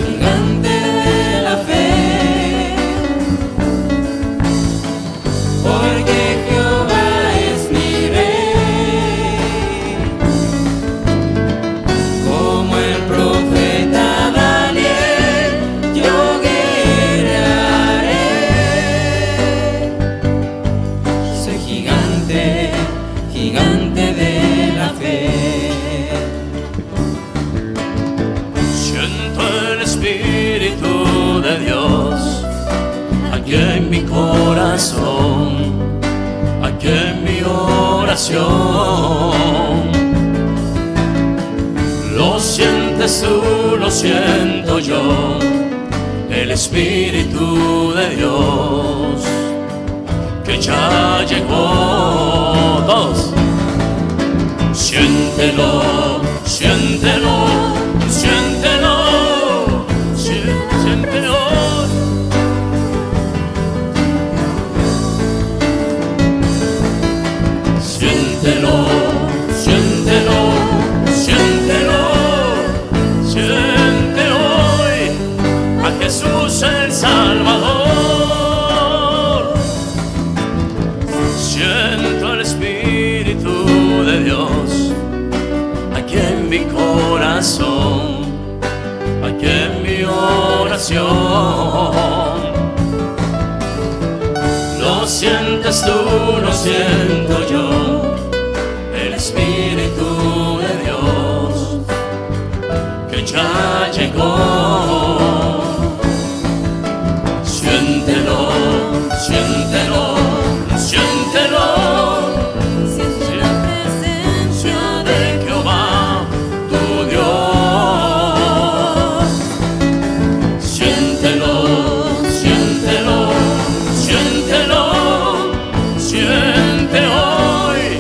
gigante de la fe, porque corazón, aquí en mi oración, lo siento. sientes tú, lo siento yo, el Espíritu de Dios que ya llegó. Todos. Siéntelo, siéntelo, siéntelo, siéntelo. Siéntelo, siéntelo, siéntelo, siente hoy a Jesús el Salvador. Siento el Espíritu de Dios aquí en mi corazón, aquí en mi oración. Lo sientes tú, lo siento yo. Espíritu de Dios que ya llegó. Siéntelo, siéntelo, siéntelo. Siente la presencia de Jehová tu Dios. Siéntelo, siéntelo, siéntelo. Siente hoy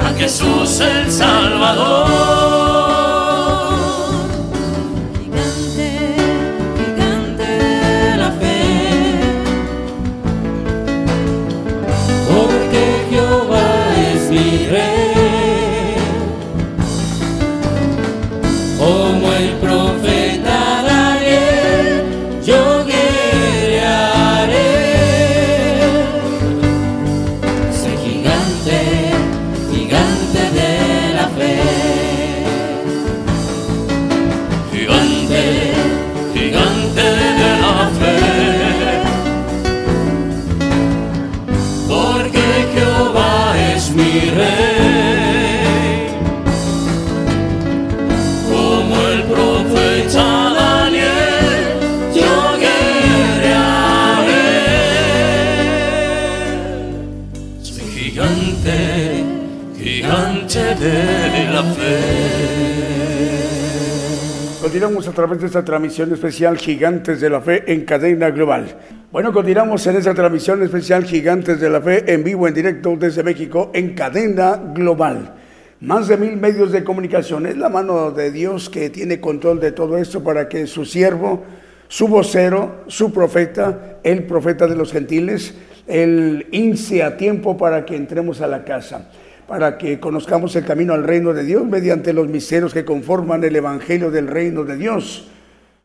a Jesús el Salvador. Gigante, gigante de la fe, porque Jehová es mi rey, como el profeta Daniel yo guerrearé. Soy gigante, gigante de la fe. Gigante, gigante de la fe, porque Jehová es mi rey, como el profeta Daniel yo guerrearé. Soy gigante, gigante de la fe. Continuamos a través de esta transmisión especial Gigantes de la Fe en cadena global. Bueno, continuamos en esta transmisión especial Gigantes de la Fe en vivo, en directo desde México en cadena global. Más de mil medios de comunicación. Es la mano de Dios que tiene control de todo esto para que su siervo, su vocero, su profeta, el profeta de los gentiles, el ince a tiempo para que entremos a la casa, para que conozcamos el camino al reino de Dios mediante los misterios que conforman el evangelio del reino de Dios,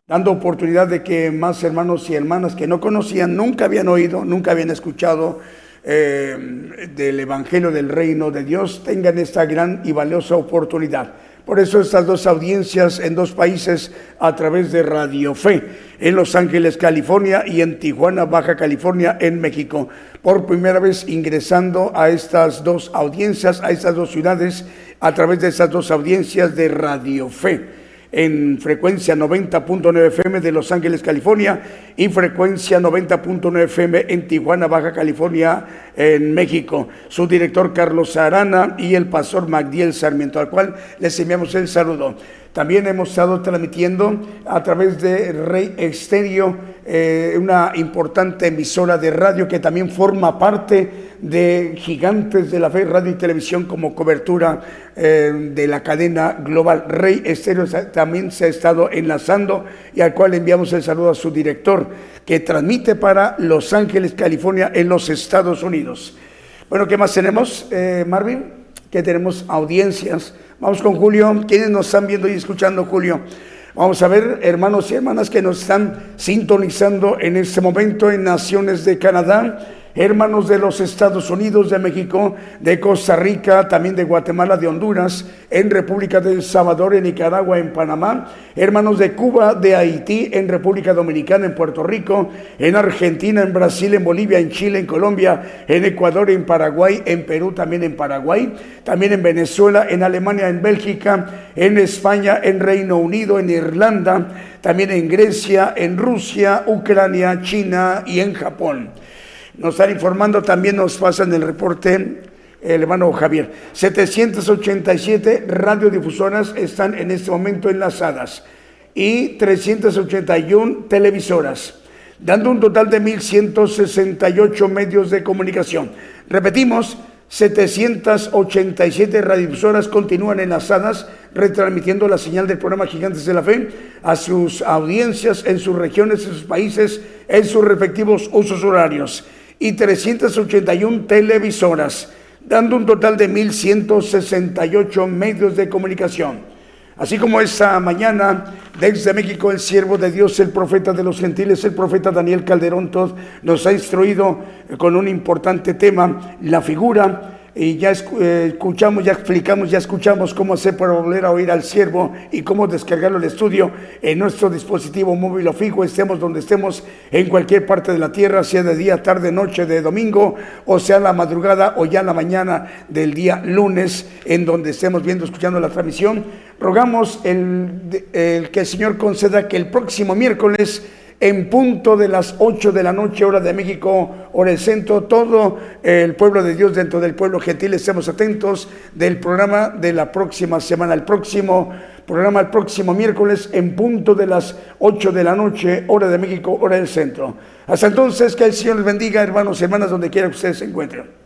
dando oportunidad de que más hermanos y hermanas que no conocían, nunca habían oído, nunca habían escuchado eh, del evangelio del reino de Dios, tengan esta gran y valiosa oportunidad. Por eso estas dos audiencias en dos países a través de Radio Fe, en Los Ángeles, California, y en Tijuana, Baja California, en México. Por primera vez ingresando a estas dos audiencias, a estas dos ciudades, a través de estas dos audiencias de Radio Fe. En frecuencia noventa punto nueve F M de Los Ángeles, California, y frecuencia noventa punto nueve F M en Tijuana, Baja California, en México. Su director Carlos Arana y el pastor Magdiel Sarmiento, al cual les enviamos el saludo. También hemos estado transmitiendo a través de Rey Estéreo, eh, una importante emisora de radio que también forma parte de Gigantes de la Fe, Radio y Televisión como cobertura eh, de la cadena global. Rey Estéreo también se ha estado enlazando y al cual enviamos el saludo a su director, que transmite para Los Ángeles, California, en los Estados Unidos. Bueno, ¿qué más tenemos, eh, Marvin? Que tenemos audiencias. Vamos con Julio. ¿Quiénes nos están viendo y escuchando, Julio? Vamos a ver, hermanos y hermanas que nos están sintonizando en este momento en naciones de Canadá, hermanos de los Estados Unidos, de México, de Costa Rica, también de Guatemala, de Honduras, en República del Salvador, en Nicaragua, en Panamá, hermanos de Cuba, de Haití, en República Dominicana, en Puerto Rico, en Argentina, en Brasil, en Bolivia, en Chile, en Colombia, en Ecuador, en Paraguay, en Perú, también en Paraguay, también en Venezuela, en Alemania, en Bélgica, en España, en Reino Unido, en Irlanda, también en Grecia, en Rusia, Ucrania, China y en Japón. Nos están informando, también nos pasan el reporte el hermano Javier. setecientas ochenta y siete radiodifusoras están en este momento enlazadas y trescientas ochenta y uno televisoras, dando un total de mil ciento sesenta y ocho medios de comunicación. Repetimos, setecientas ochenta y siete radiodifusoras continúan enlazadas, retransmitiendo la señal del programa Gigantes de la Fe a sus audiencias en sus regiones, en sus países, en sus respectivos usos horarios. Y trescientas ochenta y uno televisoras, dando un total de mil ciento sesenta y ocho medios de comunicación. Así como esta mañana, desde México, el siervo de Dios, el profeta de los gentiles, el profeta Daniel Calderón Todd, nos ha instruido con un importante tema, la figura, y ya escuchamos, ya explicamos, ya escuchamos cómo hacer para volver a oír al siervo y cómo descargarlo al estudio en nuestro dispositivo móvil o fijo, estemos donde estemos, en cualquier parte de la tierra, sea de día, tarde, noche, de domingo, o sea la madrugada o ya la mañana del día lunes, en donde estemos viendo, escuchando la transmisión. Rogamos el, el que el Señor conceda que el próximo miércoles, en punto de las ocho de la noche, hora de México, hora del centro, todo el pueblo de Dios dentro del pueblo gentil, estemos atentos del programa de la próxima semana, el próximo programa, el próximo miércoles, en punto de las ocho de la noche, hora de México, hora del centro. Hasta entonces, que el Señor les bendiga, hermanos y hermanas, donde quiera que ustedes se encuentren.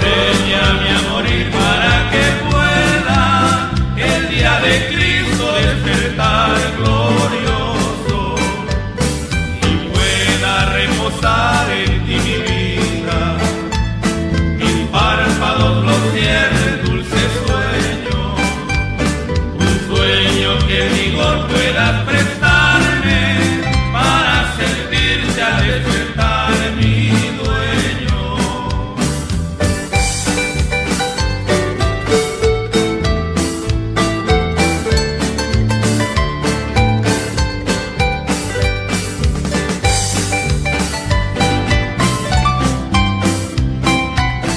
Enséñame a morir para que pueda el día de Cristo despertar glorioso y pueda reposar en ti mi vida. Mis párpados los cierren dulces sueños. Que vigor puedas prestarme para sentirte a despertar mi dueño.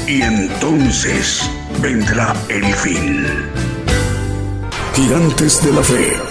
Y entonces vendrá el fin. Gigantes de la Fe.